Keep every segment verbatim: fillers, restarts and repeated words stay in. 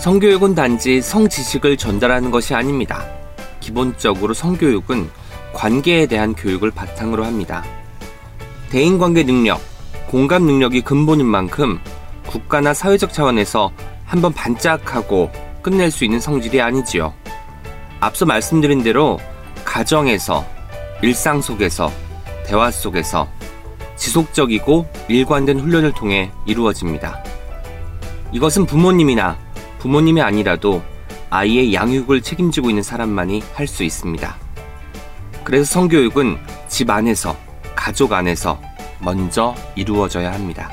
성교육은 단지 성지식을 전달하는 것이 아닙니다. 기본적으로 성교육은 관계에 대한 교육을 바탕으로 합니다. 대인관계 능력, 공감 능력이 근본인 만큼 국가나 사회적 차원에서 한번 반짝하고 끝낼 수 있는 성질이 아니지요. 앞서 말씀드린 대로 가정에서, 일상 속에서, 대화 속에서 지속적이고 일관된 훈련을 통해 이루어집니다. 이것은 부모님이나 부모님이 아니라도 아이의 양육을 책임지고 있는 사람만이 할 수 있습니다. 그래서 성교육은 집 안에서, 가족 안에서 먼저 이루어져야 합니다.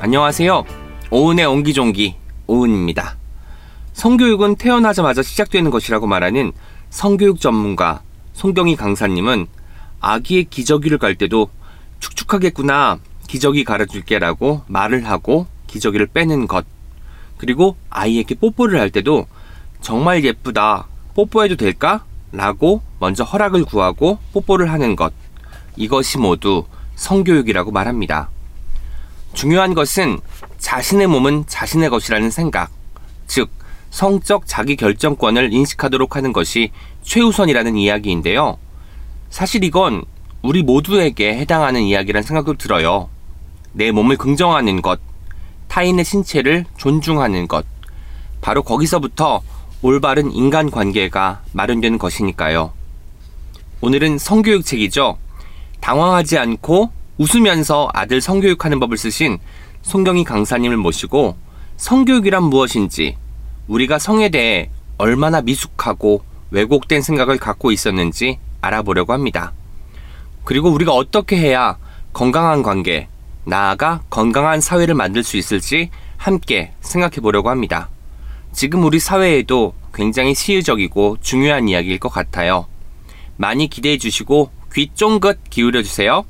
안녕하세요. 오은의 옹기종기 오은입니다. 성교육은 태어나자마자 시작되는 것이라고 말하는 성교육 전문가 손경이 강사님은 아기의 기저귀를 갈 때도 축축하겠구나, 기저귀 갈아줄게 라고 말을 하고 기저귀를 빼는 것, 그리고 아이에게 뽀뽀를 할 때도 정말 예쁘다, 뽀뽀해도 될까? 라고 먼저 허락을 구하고 뽀뽀를 하는 것, 이것이 모두 성교육이라고 말합니다. 중요한 것은 자신의 몸은 자신의 것이라는 생각, 즉 성적 자기결정권을 인식하도록 하는 것이 최우선이라는 이야기인데요. 사실 이건 우리 모두에게 해당하는 이야기라는 생각도 들어요. 내 몸을 긍정하는 것, 타인의 신체를 존중하는 것, 바로 거기서부터 올바른 인간관계가 마련되는 것이니까요. 오늘은 성교육책이죠. 당황하지 않고 웃으면서 아들 성교육하는 법을 쓰신 손경이 강사님을 모시고 성교육이란 무엇인지, 우리가 성에 대해 얼마나 미숙하고 왜곡된 생각을 갖고 있었는지 알아보려고 합니다. 그리고 우리가 어떻게 해야 건강한 관계, 나아가 건강한 사회를 만들 수 있을지 함께 생각해 보려고 합니다. 지금 우리 사회에도 굉장히 시의적이고 중요한 이야기일 것 같아요. 많이 기대해 주시고 귀 쫑긋 기울여 주세요.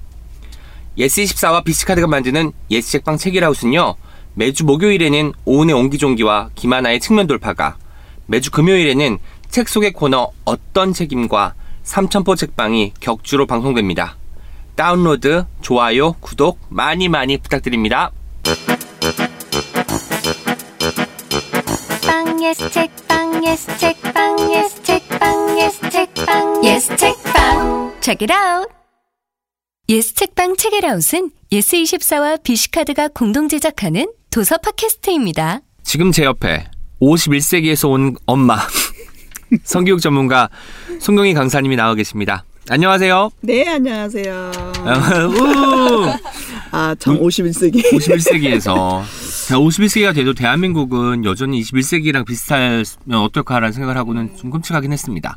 예스 이십사와 비씨카드가 만드는 예스 책방 책이라우스는요, 매주 목요일에는 오은의 옹기종기와 김하나의 측면 돌파가, 매주 금요일에는 책 속의 코너 어떤 책임과 삼천포 책방이 격주로 방송됩니다. 다운로드, 좋아요, 구독 많이 많이 부탁드립니다. 빵 예스 책방 예스 책방 예스 책방 예스 책방 예스 책방 Check it out. 예스 책방 책이라웃은 예스 이십사와 비씨카드가 공동 제작하는 도서 팟캐스트입니다. 지금 제 옆에 오십일 세기에서 온 엄마 성교육 전문가 손경이 강사님이 나와 계십니다. 안녕하세요. 네, 안녕하세요. 아, 참 오십일 세기. 오십일 세기에서. 오십일 세기가 돼도 대한민국은 여전히 이십일 세기랑 비슷하면 어떨까라는 생각을 하고는 좀 끔찍하긴 했습니다.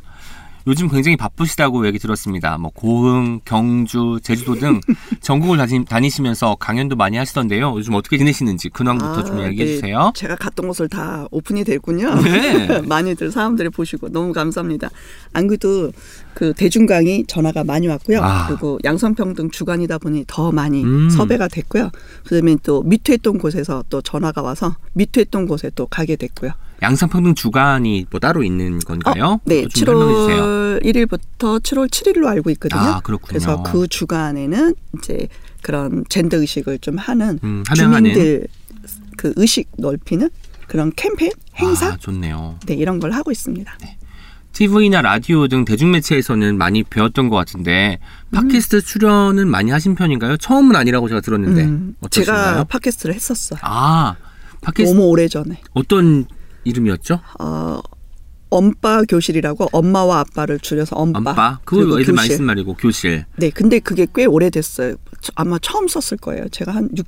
요즘 굉장히 바쁘시다고 얘기 들었습니다. 뭐 고흥, 경주, 제주도 등 전국을 다니시면서 강연도 많이 하시던데요. 요즘 어떻게 지내시는지 근황부터 아, 좀 얘기해 네. 주세요. 제가 갔던 곳을 다 오픈이 됐군요. 네. 많이들 사람들이 보시고 너무 감사합니다. 안 그래도 그 대중강의 전화가 많이 왔고요. 아. 그리고 양성평등 주간이다 보니 더 많이 음. 섭외가 됐고요. 그다음에 또 미투했던 곳에서 또 전화가 와서 미투했던 곳에 또 가게 됐고요. 양성평등 주간이 뭐 따로 있는 건가요? 어, 네, 칠월 일일부터 칠월 칠일로 알고 있거든요. 아, 그렇군요. 그래서 그 주간에는 이제 그런 젠더 의식을 좀 하는 음, 주민들 그 의식 넓히는 그런 캠페인 행사, 아, 좋네요. 네, 이런 걸 하고 있습니다. 네. 티비나 라디오 등 대중매체에서는 많이 배웠던 것 같은데 팟캐스트 음. 출연은 많이 하신 편인가요? 처음은 아니라고 제가 들었는데 음, 어떠신가요? 제가 팟캐스트를 했었어요. 아, 팟캐스트 너무 오래전에. 어떤 이름이었죠? 어, 엄빠 교실이라고, 엄마와 아빠를 줄여서 엄빠. 엄빠? 그거 애들 많이 쓴 말이고 교실. 네, 근데 그게 꽤 오래됐어요. 아마 처음 썼을 거예요. 제가 한 육...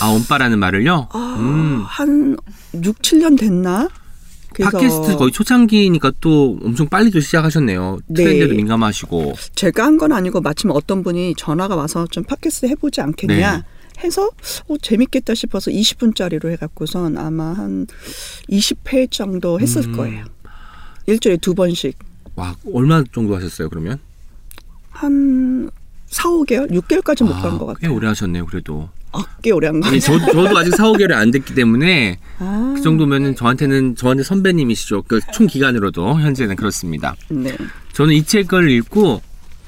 아, 엄빠라는 말을요? 아, 음. 한 육, 칠 년 됐나? 팟캐스트 거의 초창기니까 또 엄청 빨리 또 시작하셨네요. 트렌드도 네. 민감하시고. 제가 한 건 아니고 마침 어떤 분이 전화가 와서 좀 팟캐스트 해보지 않겠냐 네. 해서 어, 재밌겠다 싶어서 이십 분짜리로 해갖고선 아마 한 이십 회 정도 했을 음. 거예요. 일주일에 두 번씩. 와, 얼마 정도 하셨어요 그러면? 한 사, 오 개월? 육 개월까지 못 간 것 같아요. 꽤 오래 하셨네요 그래도. 아, 꽤 오래 한 거예요. 저, 저도 아직 사, 오 개월이 안 됐기 때문에 아. 그 정도면은 저한테는 저한테 선배님이시죠. 그 총 기간으로도 현재는 그렇습니다. 네. 저는 이 책을 읽고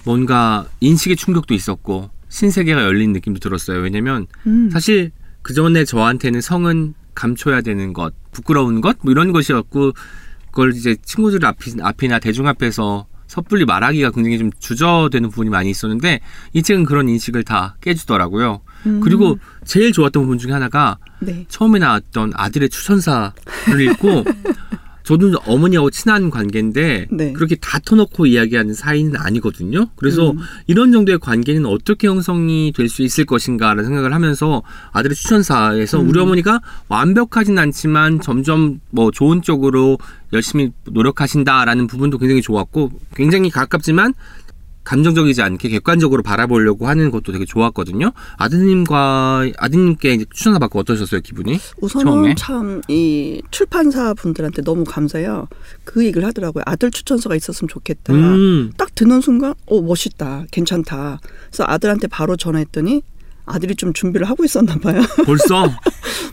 뭔가 인식의 충격도 있었고 신세계가 열린 느낌도 들었어요. 왜냐면 음. 사실 그전에 저한테는 성은 감춰야 되는 것, 부끄러운 것, 뭐 이런 것이었고, 그걸 이제 친구들 앞이, 앞이나 대중 앞에서 섣불리 말하기가 굉장히 좀 주저되는 부분이 많이 있었는데, 이 책은 그런 인식을 다 깨주더라고요. 음. 그리고 제일 좋았던 부분 중에 하나가, 네. 처음에 나왔던 아들의 추천사를 읽고, 저는 어머니하고 친한 관계인데 네. 그렇게 다 터놓고 이야기하는 사이는 아니거든요. 그래서 음. 이런 정도의 관계는 어떻게 형성이 될 수 있을 것인가라는 생각을 하면서 아들의 추천사에서 음. 우리 어머니가 완벽하진 않지만 점점 뭐 좋은 쪽으로 열심히 노력하신다라는 부분도 굉장히 좋았고, 굉장히 가깝지만 감정적이지 않게 객관적으로 바라보려고 하는 것도 되게 좋았거든요. 아드님과, 아드님께 이제 추천을 받고 어떠셨어요, 기분이? 우선은 참 이 출판사 분들한테 너무 감사해요. 그 얘기를 하더라고요. 아들 추천서가 있었으면 좋겠다. 음. 딱 드는 순간, 어, 멋있다. 괜찮다. 그래서 아들한테 바로 전화했더니 아들이 좀 준비를 하고 있었나 봐요. 벌써?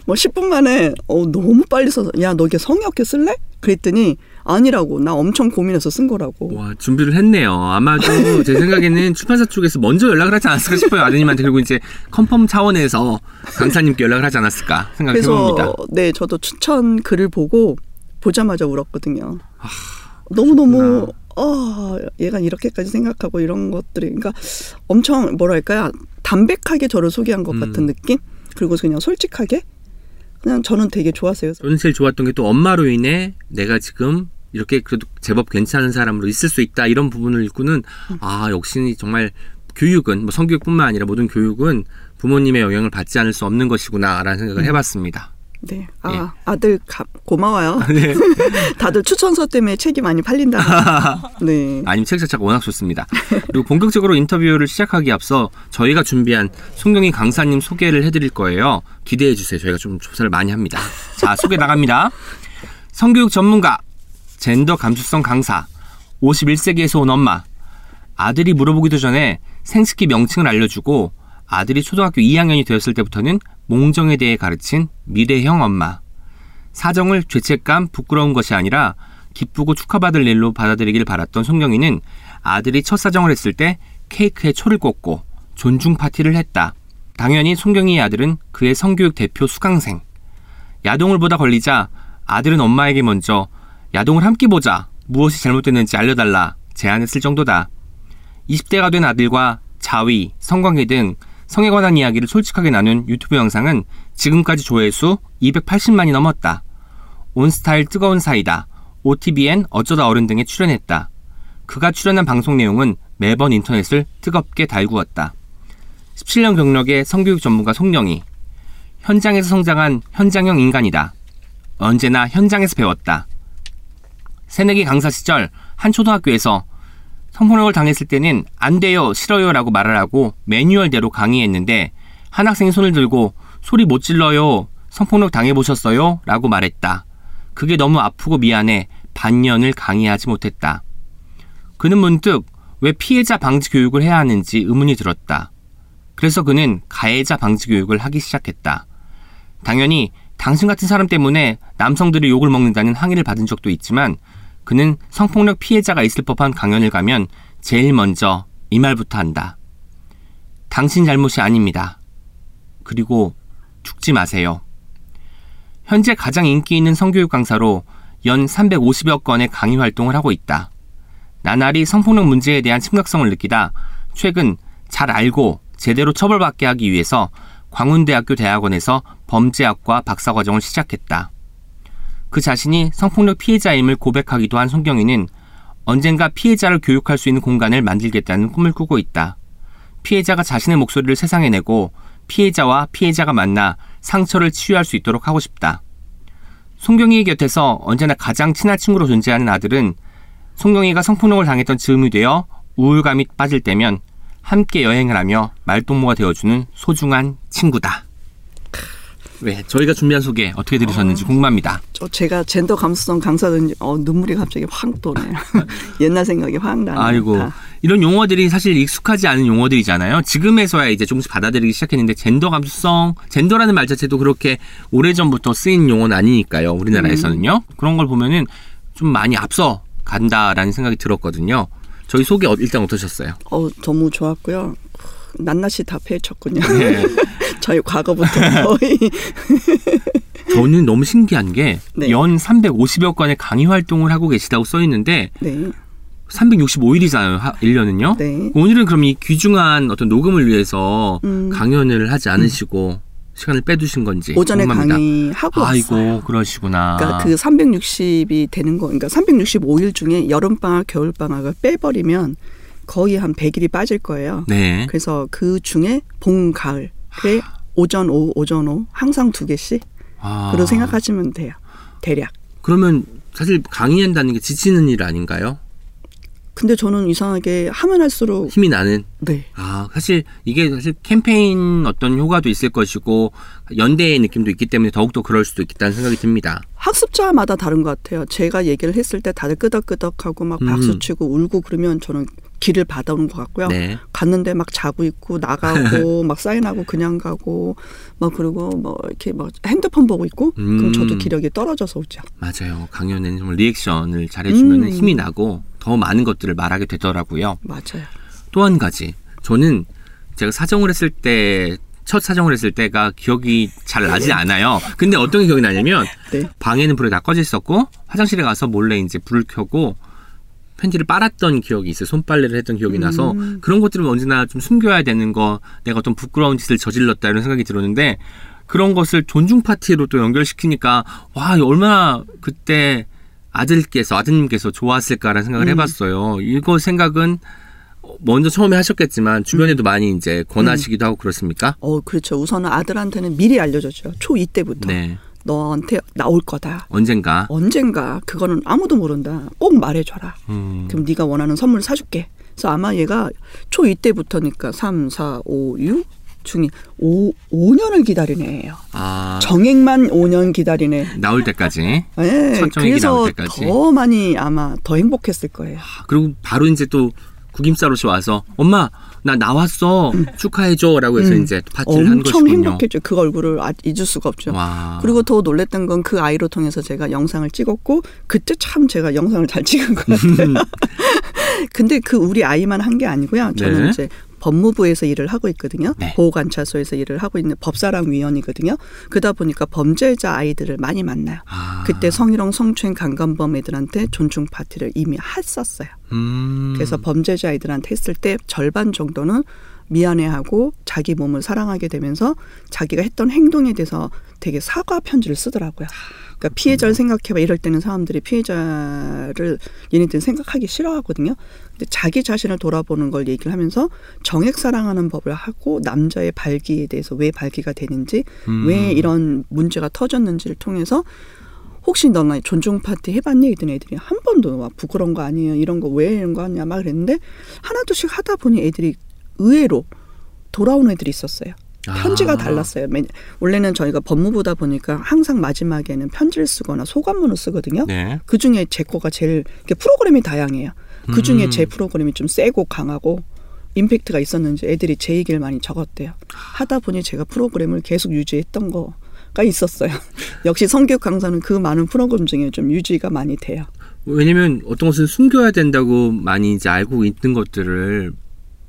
뭐 십 분 만에, 어, 너무 빨리 써서, 야, 너 이게 성의 없게 쓸래? 그랬더니, 아니라고. 나 엄청 고민해서 쓴 거라고. 와, 준비를 했네요. 아마도 제 생각에는 출판사 쪽에서 먼저 연락을 하지 않았을까 싶어요. 아드님한테. 그리고 이제 컨펌 차원에서 강사님께 연락을 하지 않았을까 생각해봅니다. 네, 저도 추천 글을 보고 보자마자 울었거든요. 아, 너무너무, 어, 얘가 이렇게까지 생각하고 이런 것들이, 그러니까 엄청 뭐랄까요, 담백하게 저를 소개한 것 음. 같은 느낌? 그리고 그냥 솔직하게? 그냥 저는 되게 좋았어요. 저는 제일 좋았던 게 또 엄마로 인해 내가 지금 이렇게 그래도 제법 괜찮은 사람으로 있을 수 있다, 이런 부분을 읽고는 음. 아, 역시 정말 교육은, 뭐 성교육뿐만 아니라 모든 교육은 부모님의 영향을 받지 않을 수 없는 것이구나 라는 생각을 음. 해봤습니다. 네. 아, 예. 아들 가, 고마워요. 네. 다들 추천서 때문에 책이 많이 팔린다. 네. 아니면 책 자체가 워낙 좋습니다. 그리고 본격적으로 인터뷰를 시작하기 앞서 저희가 준비한 손경이 강사님 소개를 해드릴 거예요. 기대해 주세요. 저희가 좀 조사를 많이 합니다. 자, 소개 나갑니다. 성교육 전문가, 젠더 감수성 강사, 오십일 세기에서 온 엄마. 아들이 물어보기도 전에 생식기 명칭을 알려주고, 아들이 초등학교 이 학년이 되었을 때부터는 몽정에 대해 가르친 미래형 엄마. 사정을 죄책감, 부끄러운 것이 아니라 기쁘고 축하받을 일로 받아들이길 바랐던 손경이는 아들이 첫 사정을 했을 때 케이크에 초를 꽂고 존중 파티를 했다. 당연히 손경이의 아들은 그의 성교육 대표 수강생. 야동을 보다 걸리자 아들은 엄마에게 먼저 야동을 함께 보자, 무엇이 잘못됐는지 알려달라 제안했을 정도다. 이십 대가 된 아들과 자위, 성관계 등 성에 관한 이야기를 솔직하게 나눈 유튜브 영상은 지금까지 조회수 이백팔십만이 넘었다. 온스타일 뜨거운 사이다, 오티비엔 어쩌다 어른 등에 출연했다. 그가 출연한 방송 내용은 매번 인터넷을 뜨겁게 달구었다. 십칠 년 경력의 성교육 전문가 손경이. 현장에서 성장한 현장형 인간이다. 언제나 현장에서 배웠다. 새내기 강사 시절 한 초등학교에서 성폭력을 당했을 때는 안 돼요, 싫어요 라고 말하라고 매뉴얼대로 강의했는데, 한 학생이 손을 들고 소리 못 질러요, 성폭력 당해보셨어요? 라고 말했다. 그게 너무 아프고 미안해 반년을 강의하지 못했다. 그는 문득 왜 피해자 방지 교육을 해야 하는지 의문이 들었다. 그래서 그는 가해자 방지 교육을 하기 시작했다. 당연히 당신 같은 사람 때문에 남성들이 욕을 먹는다는 항의를 받은 적도 있지만, 그는 성폭력 피해자가 있을 법한 강연을 가면 제일 먼저 이 말부터 한다. 당신 잘못이 아닙니다. 그리고 죽지 마세요. 현재 가장 인기 있는 성교육 강사로 연 삼백오십여 건의 강의 활동을 하고 있다. 나날이 성폭력 문제에 대한 심각성을 느끼다 최근 잘 알고 제대로 처벌받게 하기 위해서 광운대학교 대학원에서 범죄학과 박사과정을 시작했다. 그 자신이 성폭력 피해자임을 고백하기도 한 손경이는 언젠가 피해자를 교육할 수 있는 공간을 만들겠다는 꿈을 꾸고 있다. 피해자가 자신의 목소리를 세상에 내고 피해자와 피해자가 만나 상처를 치유할 수 있도록 하고 싶다. 손경이의 곁에서 언제나 가장 친한 친구로 존재하는 아들은 손경이가 성폭력을 당했던 즈음이 되어 우울감이 빠질 때면 함께 여행을 하며 말동무가 되어주는 소중한 친구다. 왜 저희가 준비한 소개 어떻게 들으셨는지 어, 궁금합니다. 저 제가 젠더 감수성 강사든지 어, 눈물이 갑자기 확 도네요. 옛날 생각이 확 나네요. 아이고, 다. 이런 용어들이 사실 익숙하지 않은 용어들이잖아요. 지금에서야 이제 조금씩 받아들이기 시작했는데, 젠더 감수성, 젠더라는 말 자체도 그렇게 오래전부터 쓰인 용어는 아니니까요. 우리나라에서는요. 음. 그런 걸 보면은 좀 많이 앞서 간다라는 생각이 들었거든요. 저희 소개 일단 어떠셨어요? 어, 너무 좋았고요. 낱낱이 다 파헤쳤군요. 네. 저희 과거부터 거의 저는 너무 신기한 게 연 네. 삼백오십여 건의 강의 활동을 하고 계시다고 써 있는데 네. 삼백육십오 일이잖아요. 일 년은요. 네. 오늘은 그럼 이 귀중한 어떤 녹음을 위해서 음. 강연을 하지 않으시고 음. 시간을 빼두신 건지 오전에 궁금합니다. 강의하고 아이고, 왔어요. 아이고 그러시구나. 그러니까 그 삼백육십이 되는 거 그러니까 삼백육십오 일 중에 여름방학, 겨울방학을 빼버리면 거의 한 백 일이 빠질 거예요. 네. 그래서 그 중에 봄, 가을에 하. 오전, 오후, 오전, 오후 항상 두 개씩 아. 그렇게 생각하시면 돼요. 대략. 그러면 사실 강의한다는 게 지치는 일 아닌가요? 근데 저는 이상하게 하면 할수록 힘이 나는. 네. 아 사실 이게 사실 캠페인 어떤 효과도 있을 것이고 연대의 느낌도 있기 때문에 더욱더 그럴 수도 있겠다는 생각이 듭니다. 학습자마다 다른 것 같아요. 제가 얘기를 했을 때 다들 끄덕끄덕하고 막 박수치고 음. 울고 그러면 저는 길을 받아오는 것 같고요. 네. 갔는데 막 자고 있고 나가고 막 사인하고 그냥 가고 막 그리고 뭐 이렇게 막 핸드폰 보고 있고 음. 그럼 저도 기력이 떨어져서 오죠. 맞아요. 강연에는 정말 리액션을 잘해주면 음. 힘이 나고. 더 많은 것들을 말하게 되더라고요. 맞아요. 또 한 가지. 저는 제가 사정을 했을 때, 첫 사정을 했을 때가 기억이 잘 나지 않아요. 근데 어떤 게 기억이 나냐면 네. 방에는 불이 다 꺼져 있었고 화장실에 가서 몰래 이제 불을 켜고 팬티를 빨았던 기억이 있어요. 손빨래를 했던 기억이 음. 나서 그런 것들을 언제나 좀 숨겨야 되는 거 내가 어떤 부끄러운 짓을 저질렀다 이런 생각이 들었는데 그런 것을 존중 파티로 또 연결시키니까 와 얼마나 그때 아들께서, 아드님께서 좋았을까라는 생각을 음. 해봤어요. 이거 생각은 먼저 처음에 하셨겠지만 주변에도 음. 많이 이제 권하시기도 음. 하고 그렇습니까? 어, 그렇죠. 우선은 아들한테는 미리 알려줬죠. 초이 때부터. 네. 너한테 나올 거다. 언젠가. 언젠가. 그거는 아무도 모른다. 꼭 말해줘라. 음. 그럼 네가 원하는 선물 사줄게. 그래서 아마 얘가 초이 때부터니까 삼, 사, 오, 육 중이 오, 오 년을 기다리네. 예요. 아, 정액만 오 년 기다리네. 나올 때까지. 네, 천정액이 나올 때까지. 그래서 더 많이 아마 더 행복했을 거예요. 아, 그리고 바로 이제 또 구김싸롯이 와서 엄마 나 나왔어 음. 축하해줘 라고 해서 음. 이제 파티를 한 것이군요. 엄청 행복했죠. 그 얼굴을 잊을 수가 없죠. 와. 그리고 더 놀랬던 건 그 아이로 통해서 제가 영상을 찍었고 그때 참 제가 영상을 잘 찍은 것 같아요. 근데 그 우리 아이만 한 게 아니고요. 저는 네. 이제 법무부에서 일을 하고 있거든요. 네. 보호관찰소에서 일을 하고 있는 법사랑위원이거든요. 그러다 보니까 범죄자 아이들을 많이 만나요. 아. 그때 성희롱, 성추행, 강간범 애들한테 존중 파티를 이미 했었어요. 음. 그래서 범죄자 아이들한테 했을 때 절반 정도는 미안해하고 자기 몸을 사랑하게 되면서 자기가 했던 행동에 대해서 되게 사과 편지를 쓰더라고요. 그러니까 피해자를 생각해봐. 이럴 때는 사람들이 피해자를 얘네들은 생각하기 싫어하거든요. 근데 자기 자신을 돌아보는 걸 얘기를 하면서 정액 사랑하는 법을 하고 남자의 발기에 대해서 왜 발기가 되는지 음. 왜 이런 문제가 터졌는지를 통해서 혹시 너나 존중 파티 해봤니? 이런 애들이 한 번도 와 부끄러운 거 아니에요. 이런 거 왜 이런 거 하냐 막 그랬는데 하나둘씩 하다 보니 애들이 의외로 돌아온 애들이 있었어요. 편지가 아. 달랐어요. 원래는 저희가 법무부다 보니까 항상 마지막에는 편지를 쓰거나 소감문을 쓰거든요. 네. 그중에 제 거가 제일 프로그램이 다양해요. 그중에 음. 제 프로그램이 좀 세고 강하고 임팩트가 있었는지 애들이 제 얘기를 많이 적었대요. 하다 보니 제가 프로그램을 계속 유지했던 거가 있었어요. 역시 성교육 강사는 그 많은 프로그램 중에 좀 유지가 많이 돼요. 왜냐면 어떤 것은 숨겨야 된다고 많이 이제 알고 있는 것들을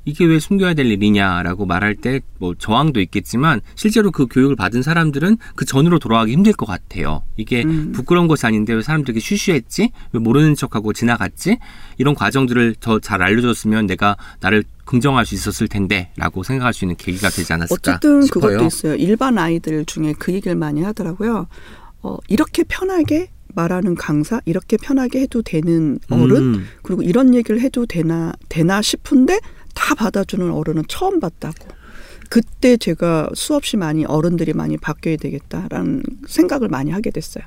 이게 왜 숨겨야 될 일이냐라고 말할 때 뭐 저항도 있겠지만 실제로 그 교육을 받은 사람들은 그 전으로 돌아가기 힘들 것 같아요. 이게 음. 부끄러운 것이 아닌데 왜 사람들이 쉬쉬했지? 왜 모르는 척하고 지나갔지? 이런 과정들을 더 잘 알려줬으면 내가 나를 긍정할 수 있었을 텐데 라고 생각할 수 있는 계기가 되지 않았을까 어쨌든 싶어요. 그것도 있어요. 일반 아이들 중에 그 얘기를 많이 하더라고요. 어, 이렇게 편하게 말하는 강사 이렇게 편하게 해도 되는 어른 음. 그리고 이런 얘기를 해도 되나 되나 싶은데 다 받아주는 어른은 처음 봤다고. 그때 제가 수없이 많이 어른들이 많이 바뀌어야 되겠다라는 생각을 많이 하게 됐어요.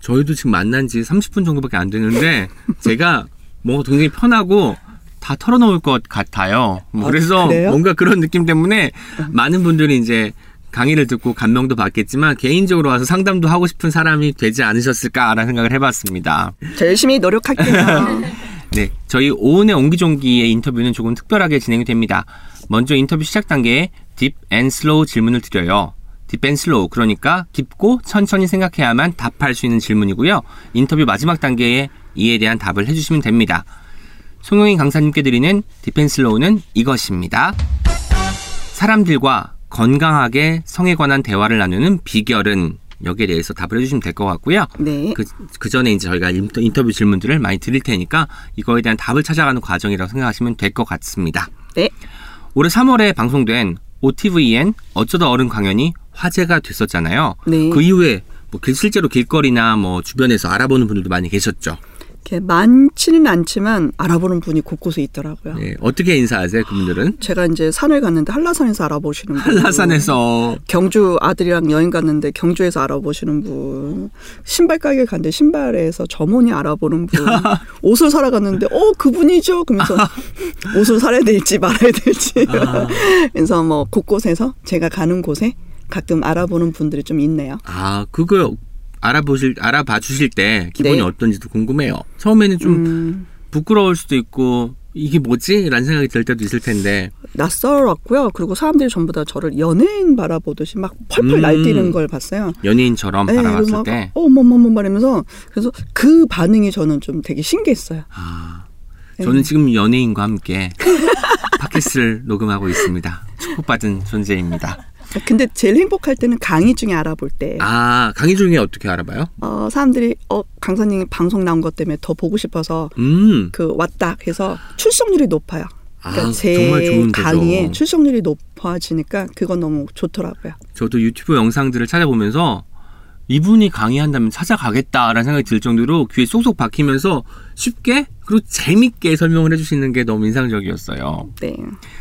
저희도 지금 만난 지 삼십 분 정도밖에 안 되는데 제가 뭔가 굉장히 편하고 다 털어놓을 것 같아요. 뭐 아, 그래서 그래요? 뭔가 그런 느낌 때문에 음. 많은 분들이 이제 강의를 듣고 감명도 받겠지만 개인적으로 와서 상담도 하고 싶은 사람이 되지 않으셨을까라는 생각을 해봤습니다. 열심히 노력할게요. 네, 저희 오은의 옹기종기의 인터뷰는 조금 특별하게 진행이 됩니다. 먼저 인터뷰 시작 단계에 딥 앤 슬로우 질문을 드려요. 딥 앤 슬로우, 그러니까 깊고 천천히 생각해야만 답할 수 있는 질문이고요. 인터뷰 마지막 단계에 이에 대한 답을 해주시면 됩니다. 손경이 강사님께 드리는 딥 앤 슬로우는 이것입니다. 사람들과 건강하게 성에 관한 대화를 나누는 비결은? 여기에 대해서 답을 해주시면 될 것 같고요. 네. 그, 그 전에 이제 저희가 인터, 인터뷰 질문들을 많이 드릴 테니까 이거에 대한 답을 찾아가는 과정이라고 생각하시면 될 것 같습니다. 네. 올해 삼월에 방송된 오티브이엔 어쩌다 어른 강연이 화제가 됐었잖아요. 네. 그 이후에 뭐 길, 실제로 길거리나 뭐 주변에서 알아보는 분들도 많이 계셨죠. 많지는 않지만 알아보는 분이 곳곳에 있더라고요. 네, 어떻게 인사하세요, 그분들은? 제가 이제 산을 갔는데 한라산에서 알아보시는 분, 한라산에서 경주 아들이랑 여행 갔는데 경주에서 알아보시는 분, 신발 가게 갔는데 신발에서 점원이 알아보는 분, 옷을 사러 갔는데 어 그분이죠? 그러면서 옷을 사야 될지 말아야 될지. 그래서 뭐 곳곳에서 제가 가는 곳에 가끔 알아보는 분들이 좀 있네요. 아, 그거요. 알아보실, 알아봐 주실 때 기분이 네. 어떤지도 궁금해요. 처음에는 좀 음. 부끄러울 수도 있고 이게 뭐지? 라는 생각이 들 때도 있을 텐데. 낯설었고요. 그리고 사람들이 전부 다 저를 연예인 바라보듯이 막 펄펄 음. 날뛰는 걸 봤어요. 연예인처럼 네, 바라봤을 때. 어머머머 말하면서. 그래서 그 반응이 저는 좀 되게 신기했어요. 아, 저는 네. 지금 연예인과 함께 팟캐스트를 녹음하고 있습니다. 축복받은 존재입니다. 근데 제일 행복할 때는 강의 중에 알아볼 때. 아, 강의 중에 어떻게 알아봐요? 어, 사람들이 어 강사님 방송 나온 것 때문에 더 보고 싶어서 음. 그 왔다 해서 출석률이 높아요. 그러니까 아, 제 정말 좋은 강의에 데죠. 출석률이 높아지니까 그건 너무 좋더라고요. 저도 유튜브 영상들을 찾아보면서 이분이 강의한다면 찾아가겠다라는 생각이 들 정도로 귀에 쏙쏙 박히면서 쉽게 그리고 재밌게 설명을 해주시는 게 너무 인상적이었어요. 네.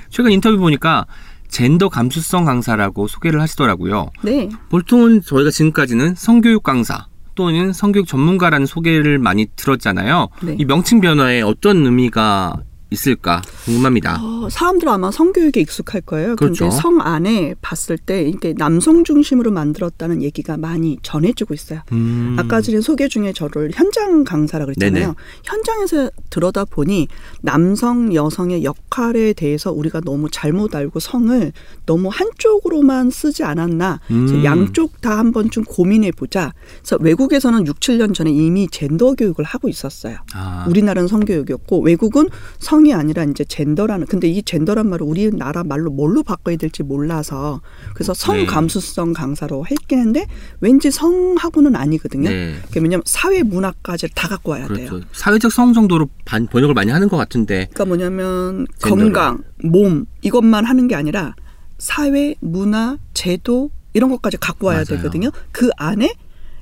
최근 인터뷰 보니까 젠더 감수성 강사라고 소개를 하시더라고요. 네. 보통은 저희가 지금까지는 성교육 강사 또는 성교육 전문가라는 소개를 많이 들었잖아요. 네. 이 명칭 변화에 어떤 의미가 있을까 궁금합니다. 어, 사람들 아마 성교육에 익숙할 거예요. 그런데 그렇죠. 성 안에 봤을 때 이게 남성 중심으로 만들었다는 얘기가 많이 전해지고 있어요. 음. 아까 전에 소개 중에 저를 현장 강사라고 그랬잖아요. 네네. 현장에서 들여다보니 남성, 여성의 역할에 대해서 우리가 너무 잘못 알고 성을 너무 한쪽으로만 쓰지 않았나. 음. 양쪽 다 한 번쯤 고민해보자. 그래서 외국에서는 육, 칠 년 전에 이미 젠더 교육을 하고 있었어요. 아. 우리나라는 성교육이었고 외국은 성 이 아니라 이제 젠더라는, 근데 이 젠더란 말을 우리나라 말로 뭘로 바꿔야 될지 몰라서 그래서 성 감수성 강사로 했긴 한데 왠지 성하고는 아니거든요. 네. 왜냐하면 사회 문화까지 다 갖고 와야 그렇죠. 돼요. 사회적 성 정도로 반, 번역을 많이 하는 것 같은데. 그러니까 뭐냐면 젠더를. 건강, 몸 이것만 하는 게 아니라 사회, 문화, 제도 이런 것까지 갖고 와야 맞아요. 되거든요. 그 안에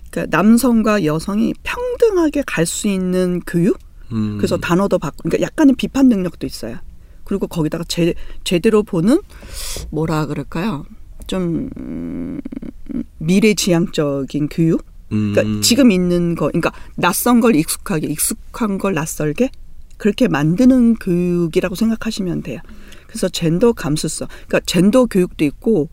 그러니까 남성과 여성이 평등하게 갈 수 있는 교육. 그래서 단어도 바꾸고 그러니까 약간의 비판 능력도 있어요. 그리고 거기다가 제, 제대로 보는 뭐라 그럴까요? 좀 음, 미래지향적인 교육? 음. 그러니까 지금 있는 거, 그러니까 낯선 걸 익숙하게, 익숙한 걸 낯설게 그렇게 만드는 교육이라고 생각하시면 돼요. 그래서 젠더 감수성, 그러니까 젠더 교육도 있고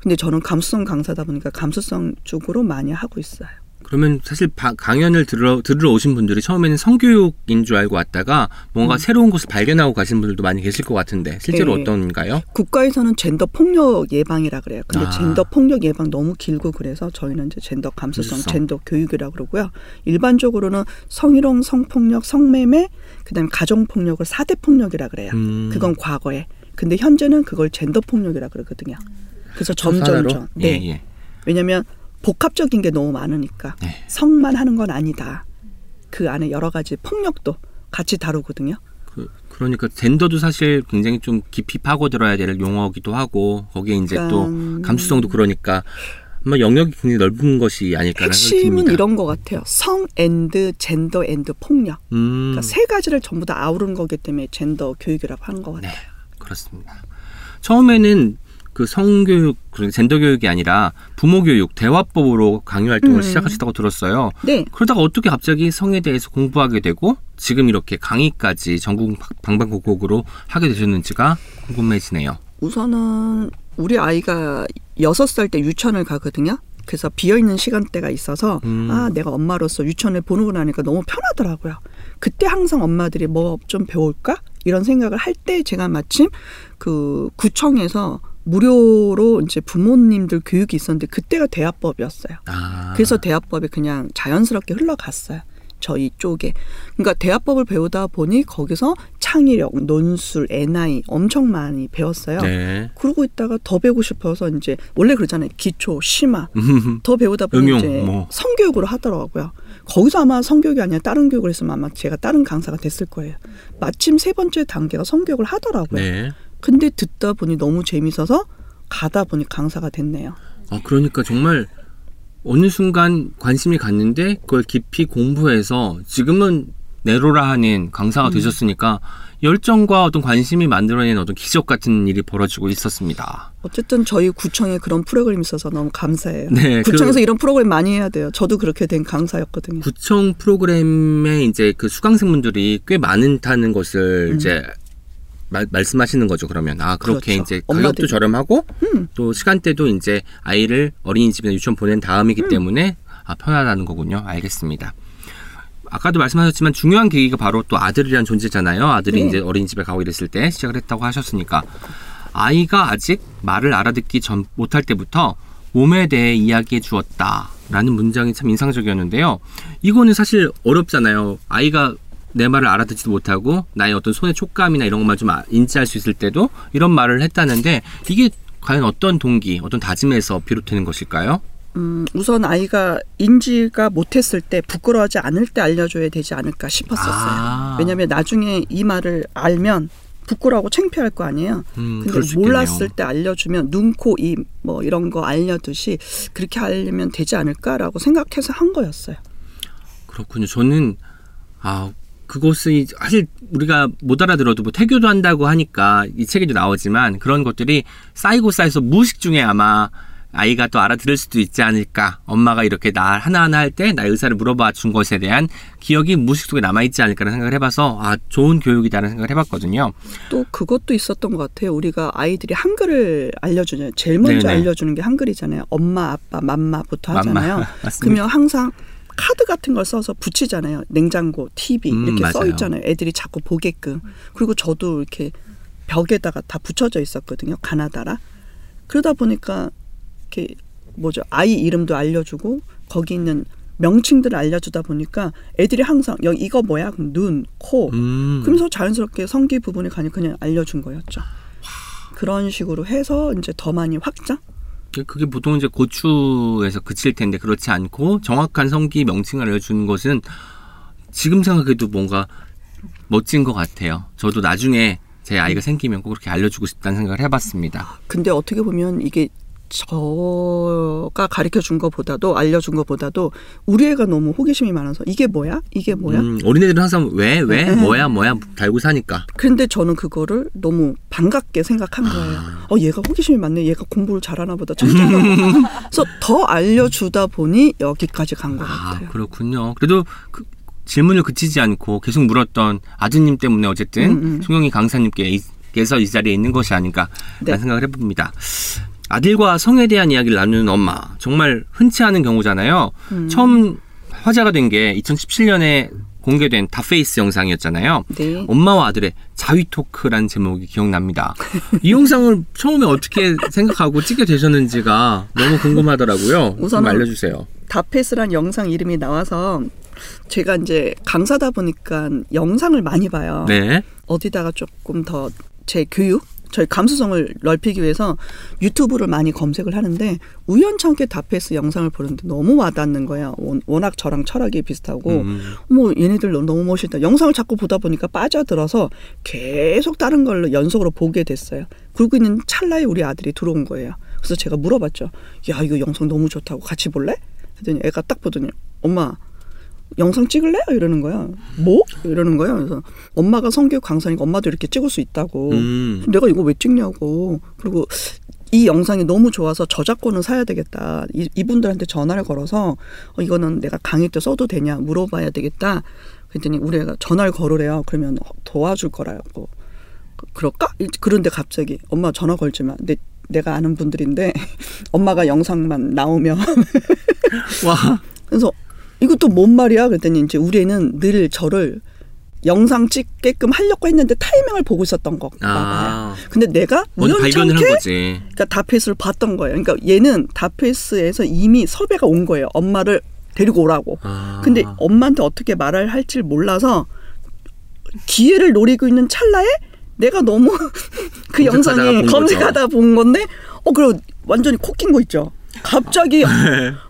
근데 저는 감수성 강사다 보니까 감수성 쪽으로 많이 하고 있어요. 그러면 사실 바, 강연을 들으러, 들으러 오신 분들이 처음에는 성교육인 줄 알고 왔다가 뭔가 음. 새로운 것을 발견하고 가신 분들도 많이 계실 것 같은데 실제로 네. 어떤가요? 국가에서는 젠더 폭력 예방이라 그래요. 근데 아. 젠더 폭력 예방 너무 길고 그래서 저희는 이제 젠더 감수성, 감수성. 젠더 교육이라고 그러고요. 일반적으로는 성희롱, 성폭력, 성매매, 그다음에 가정폭력을 사 대 폭력이라 그래요. 음. 그건 과거에. 근데 현재는 그걸 젠더 폭력이라 그러거든요. 그래서 점점점. 네. 예, 예. 왜냐하면 복합적인 게 너무 많으니까 네. 성만 하는 건 아니다. 그 안에 여러 가지 폭력도 같이 다루거든요. 그, 그러니까 젠더도 사실 굉장히 좀 깊이 파고들어야 될 용어기도 하고 거기에 이제 그러니까... 또 감수성도 그러니까 아마 영역이 굉장히 넓은 것이 아닐까라는 생각이 듭니다. 핵심은 이런 것 같아요. 성 앤드 젠더 앤드 폭력. 음. 그러니까 세 가지를 전부 다 아우른 거기 때문에 젠더 교육이라고 하는 것 같아요. 네, 그렇습니다. 처음에는 그 성교육, 젠더 교육이 아니라 부모 교육, 대화법으로 강요 활동을 음. 시작하셨다고 들었어요. 네. 그러다가 어떻게 갑자기 성에 대해서 공부하게 되고 지금 이렇게 강의까지 전국 방방곡곡으로 하게 되셨는지가 궁금해지네요. 우선은 우리 아이가 여섯 살 때 유치원을 가거든요. 그래서 비어있는 시간대가 있어서 음. 아 내가 엄마로서 유치원을 보내고 나니까 너무 편하더라고요. 그때 항상 엄마들이 뭐 좀 배울까? 이런 생각을 할 때 제가 마침 그 구청에서 무료로 이제 부모님들 교육이 있었는데 그때가 대화법이었어요. 아. 그래서 대화법이 그냥 자연스럽게 흘러갔어요. 저희 쪽에. 그러니까 대화법을 배우다 보니 거기서 창의력, 논술, 엔아이 엄청 많이 배웠어요. 네. 그러고 있다가 더 배우고 싶어서 이제 원래 그러잖아요. 기초, 심화. 더 배우다 보니 응용, 이제 뭐. 성교육으로 하더라고요. 거기서 아마 성교육이 아니라 다른 교육을 했으면 아마 제가 다른 강사가 됐을 거예요. 마침 세 번째 단계가 성교육을 하더라고요. 네. 근데 듣다 보니 너무 재밌어서 가다 보니 강사가 됐네요. 아, 그러니까 정말 어느 순간 관심이 갔는데 그걸 깊이 공부해서 지금은 내로라 하는 강사가 음. 되셨으니까 열정과 어떤 관심이 만들어낸 어떤 기적 같은 일이 벌어지고 있었습니다. 어쨌든 저희 구청에 그런 프로그램이 있어서 너무 감사해요. 네, 구청에서 그, 이런 프로그램 많이 해야 돼요. 저도 그렇게 된 강사였거든요. 구청 프로그램에 이제 그 수강생분들이 꽤 많다는 것을 음. 이제 말, 말씀하시는 거죠, 그러면. 아, 그렇게 그렇죠. 이제 가격도 엄마들이. 저렴하고 음. 또 시간대도 이제 아이를 어린이집이나 유치원 보낸 다음이기 음. 때문에 아, 편하다는 거군요. 알겠습니다. 아까도 말씀하셨지만 중요한 계기가 바로 또 아들이란 존재잖아요. 아들이 네. 이제 어린이집에 가고 이랬을 때 시작을 했다고 하셨으니까 아이가 아직 말을 알아듣기 전 못할 때부터 몸에 대해 이야기해 주었다라는 문장이 참 인상적이었는데요. 이거는 사실 어렵잖아요. 아이가 내 말을 알아듣지도 못하고 나의 어떤 손의 촉감이나 이런 것만 좀 인지할 수 있을 때도 이런 말을 했다는데 이게 과연 어떤 동기, 어떤 다짐에서 비롯되는 것일까요? 음, 우선 아이가 인지가 못했을 때 부끄러워하지 않을 때 알려줘야 되지 않을까 싶었었어요. 아. 왜냐하면 나중에 이 말을 알면 부끄러워하고 창피할 거 아니에요. 음, 근데 몰랐을 때 알려주면 눈, 코, 입 뭐 이런 거 알려듯이 그렇게 알리면 되지 않을까라고 생각해서 한 거였어요. 그렇군요. 저는 아 그것이 사실 우리가 못 알아들어도 뭐 태교도 한다고 하니까 이 책에도 나오지만 그런 것들이 쌓이고 쌓여서 무의식 중에 아마 아이가 또 알아들을 수도 있지 않을까. 엄마가 이렇게 나 하나하나 할 때 나의 의사를 물어봐 준 것에 대한 기억이 무의식 속에 남아있지 않을까라는 생각을 해봐서 아 좋은 교육이다라는 생각을 해봤거든요. 또 그것도 있었던 것 같아요. 우리가 아이들이 한글을 알려주잖아요. 제일 먼저 네네. 알려주는 게 한글이잖아요. 엄마, 아빠, 맘마부터 하잖아요. 맘마. 그러면 항상 카드 같은 걸 써서 붙이잖아요. 냉장고, 티비 음, 이렇게 맞아요. 써 있잖아요. 애들이 자꾸 보게끔. 그리고 저도 이렇게 벽에다가 다 붙여져 있었거든요. 가나다라. 그러다 보니까 이렇게 뭐죠? 아이 이름도 알려주고 거기 있는 명칭들을 알려주다 보니까 애들이 항상 여기 이거 뭐야? 그럼 눈, 코. 음. 그러면서 자연스럽게 성기 부분에 가니 그냥 알려준 거였죠. 그런 식으로 해서 이제 더 많이 확장. 그게 보통 이제 고추에서 그칠 텐데 그렇지 않고 정확한 성기 명칭을 알려주는 것은 지금 생각해도 뭔가 멋진 것 같아요. 저도 나중에 제 아이가 생기면 꼭 그렇게 알려주고 싶다는 생각을 해봤습니다. 근데 어떻게 보면 이게 저가 가르쳐준 것보다도 알려준 것보다도 우리 애가 너무 호기심이 많아서 이게 뭐야? 이게 뭐야? 음, 어린애들은 항상 왜? 왜? 네. 뭐야? 뭐야? 달고 사니까. 근데 저는 그거를 너무 반갑게 생각한 거예요. 아. 어, 얘가 호기심이 많네. 얘가 공부를 잘하나 보다. 그래서 더 알려주다 보니 여기까지 간 것 아, 같아요. 그렇군요. 그래도 그, 질문을 그치지 않고 계속 물었던 아드님 때문에 어쨌든 음, 음. 손경이 강사님께서 이 자리에 있는 것이 아닌가라는 네. 생각을 해봅니다. 아들과 성에 대한 이야기를 나누는 엄마 정말 흔치 않은 경우잖아요. 음. 처음 화제가 된 게 이천십칠 년에 공개된 다페이스 영상이었잖아요. 네. 엄마와 아들의 자위 토크라는 제목이 기억납니다. 이 영상을 처음에 어떻게 생각하고 찍게 되셨는지가 너무 궁금하더라고요. 우선 알려주세요. 다페이스란 영상 이름이 나와서 제가 이제 강사다 보니까 영상을 많이 봐요. 네. 어디다가 조금 더 제 교육? 저희 감수성을 넓히기 위해서 유튜브를 많이 검색을 하는데 우연찮게 다페이스 영상을 보는데 너무 와닿는 거야. 워낙 저랑 철학이 비슷하고 음. 뭐 얘네들 너무 멋있다. 영상을 자꾸 보다 보니까 빠져들어서 계속 다른 걸로 연속으로 보게 됐어요. 그러고 있는 찰나에 우리 아들이 들어온 거예요. 그래서 제가 물어봤죠. 야, 이거 영상 너무 좋다고 같이 볼래? 그랬더니 애가 딱 보더니 엄마 영상 찍을래요? 이러는 거야. 뭐? 이러는 거야. 그래서 엄마가 성교육 강사니까 엄마도 이렇게 찍을 수 있다고. 음. 내가 이거 왜 찍냐고. 그리고 이 영상이 너무 좋아서 저작권을 사야 되겠다. 이, 이분들한테 전화를 걸어서 어, 이거는 내가 강의 때 써도 되냐 물어봐야 되겠다. 그랬더니 우리 애가 전화를 걸으래요. 그러면 도와줄 거라고. 그럴까? 그런데 갑자기 엄마 전화 걸지 마. 내, 내가 아는 분들인데 엄마가 영상만 나오면. 와. 그래서 이것도 뭔 말이야? 그랬더니 이제 우리는 늘 저를 영상 찍게끔 하려고 했는데 타이밍을 보고 있었던 것 같아요. 아, 근데 내가 우연찮게 그러니까 다페이스를 봤던 거예요. 그러니까 얘는 다페이스에서 이미 섭외가 온 거예요. 엄마를 데리고 오라고. 아. 근데 엄마한테 어떻게 말을 할지 몰라서 기회를 노리고 있는 찰나에 내가 너무 그 영상에 검색하다 본 건데 어 그리고 완전히 콕 낀 거 있죠. 갑자기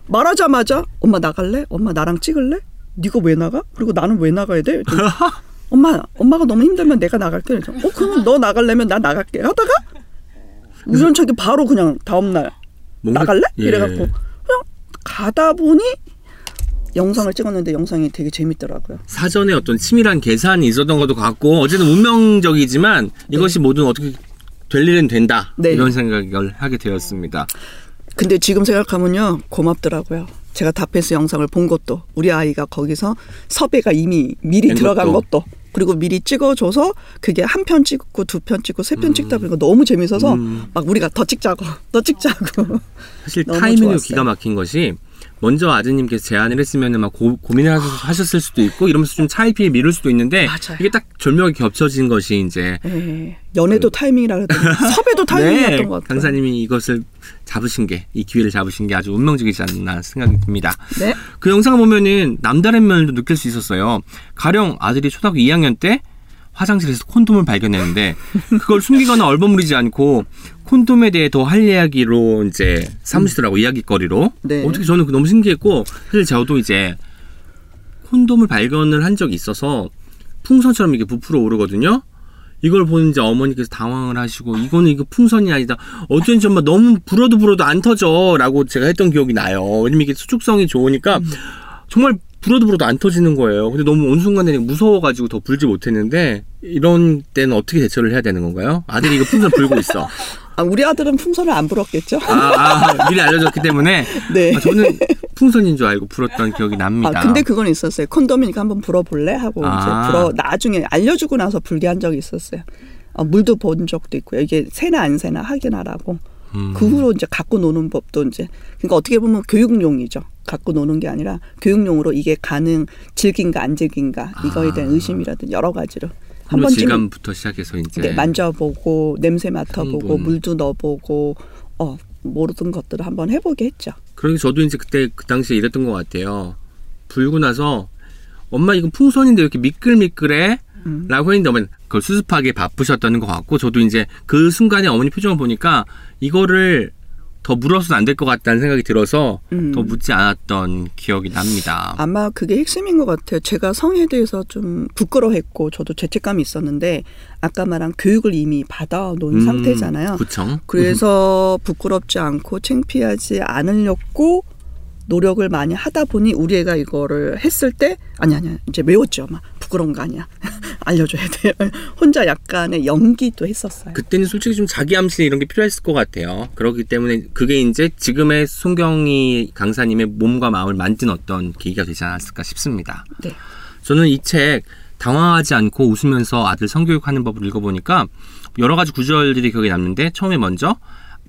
말하자마자 엄마 나갈래? 엄마 나랑 찍을래? 네가 왜 나가? 그리고 나는 왜 나가야 돼? 엄마, 엄마가 너무 힘들면 내가 나갈게. 어, 그럼 너 나가려면 나 나갈게. 하다가 우연찮게 바로 그냥 다음날 뭔가, 나갈래? 이래갖고 예. 그냥 가다 보니 영상을 찍었는데 영상이 되게 재밌더라고요. 사전에 어떤 치밀한 계산이 있었던 것도 같고 어쨌든 운명적이지만 네. 이것이 뭐든 어떻게 될 일은 된다. 네. 이런 생각을 하게 되었습니다. 근데 지금 생각하면요 고맙더라고요. 제가 다페이스 영상을 본 것도 우리 아이가 거기서 섭외가 이미 미리 들어간 것도. 것도 그리고 미리 찍어줘서 그게 한 편 찍고 두 편 찍고 세 편 음. 찍다 보니까 너무 재밌어서 음. 막 우리가 더 찍자고 더 찍자고 사실 타이밍이 기가 막힌 것이 먼저 아드님께서 제안을 했으면 막 고, 고민을 하셨을 수도 있고 이러면서 좀 차일피에 미룰 수도 있는데 맞아요. 이게 딱 절묘하게 겹쳐진 것이 이제 네. 연애도 그, 타이밍이라 섭외도 타이밍이었던 네. 것 같아요. 강사님이 이것을 잡으신 게 이 기회를 잡으신 게 아주 운명적이지 않나 생각이 듭니다. 네? 그 영상을 보면은 남다른 면도 느낄 수 있었어요. 가령 아들이 초등학교 이 학년 때 화장실에서 콘돔을 발견했는데 그걸 숨기거나 얼버무리지 않고 콘돔에 대해 더 할 이야기로 이제 삼으시더라고 음. 이야기거리로. 네. 어떻게 저는 너무 신기했고 사실 저도 이제 콘돔을 발견을 한 적이 있어서 풍선처럼 이렇게 부풀어 오르거든요. 이걸 보는 이제 어머니께서 당황을 하시고 이거는 이거 풍선이 아니다. 어쩐지 엄마 너무 불어도 불어도 안 터져라고 제가 했던 기억이 나요. 왜냐면 이게 수축성이 좋으니까 음. 정말. 불어도 불어도 안 터지는 거예요. 근데 너무 온 순간에 무서워가지고 더 불지 못했는데 이런 때는 어떻게 대처를 해야 되는 건가요? 아들이 이거 풍선 불고 있어. 아, 우리 아들은 풍선을 안 불었겠죠? 아, 아 미리 알려줬기 때문에 네. 아, 저는 풍선인 줄 알고 불었던 기억이 납니다. 아, 근데 그건 있었어요. 콘돔이니까 한번 불어볼래? 하고 아. 이제 불어 나중에 알려주고 나서 불게 한 적이 있었어요. 아, 물도 본 적도 있고요. 이게 새나 안 새나 확인하라고. 음. 그 후로 이제 갖고 노는 법도 이제 그러니까 어떻게 보면 교육용이죠. 갖고 노는 게 아니라 교육용으로 이게 가능 질긴가 안 질긴가 아. 이거에 대한 의심이라든지 여러 가지로 한 번쯤 질감부터 시작해서 이제 네, 만져보고 냄새 맡아보고 성분. 물도 넣어보고 어, 모르던 것들을 한번 해보게 했죠. 그러니 저도 이제 그때 그 당시에 이랬던 것 같아요. 불고 나서 엄마 이건 풍선인데 왜 이렇게 미끌미끌해? 음. 라고 했는데 어머니 그걸 수습하기 바쁘셨다는 것 같고 저도 이제 그 순간에 어머니 표정을 보니까 이거를 더 물어서는 안 될 것 같다는 생각이 들어서 음. 더 묻지 않았던 기억이 납니다. 아마 그게 핵심인 것 같아요. 제가 성에 대해서 좀 부끄러워했고 저도 죄책감이 있었는데 아까 말한 교육을 이미 받아놓은 음, 상태잖아요. 그쵸? 그래서 부끄럽지 않고 창피하지 않으려고 노력을 많이 하다 보니 우리 애가 이거를 했을 때 아니 아니 이제 외웠죠. 막 부끄러운 거 아니야. 알려줘야 돼요. 혼자 약간의 연기도 했었어요. 그때는 솔직히 좀 자기 암시 이런 게 필요했을 것 같아요. 그렇기 때문에 그게 이제 지금의 손경이 강사님의 몸과 마음을 만든 어떤 계기가 되지 않았을까 싶습니다. 네. 저는 이 책 당황하지 않고 웃으면서 아들 성교육하는 법을 읽어보니까 여러 가지 구절들이 기억에 남는데 처음에 먼저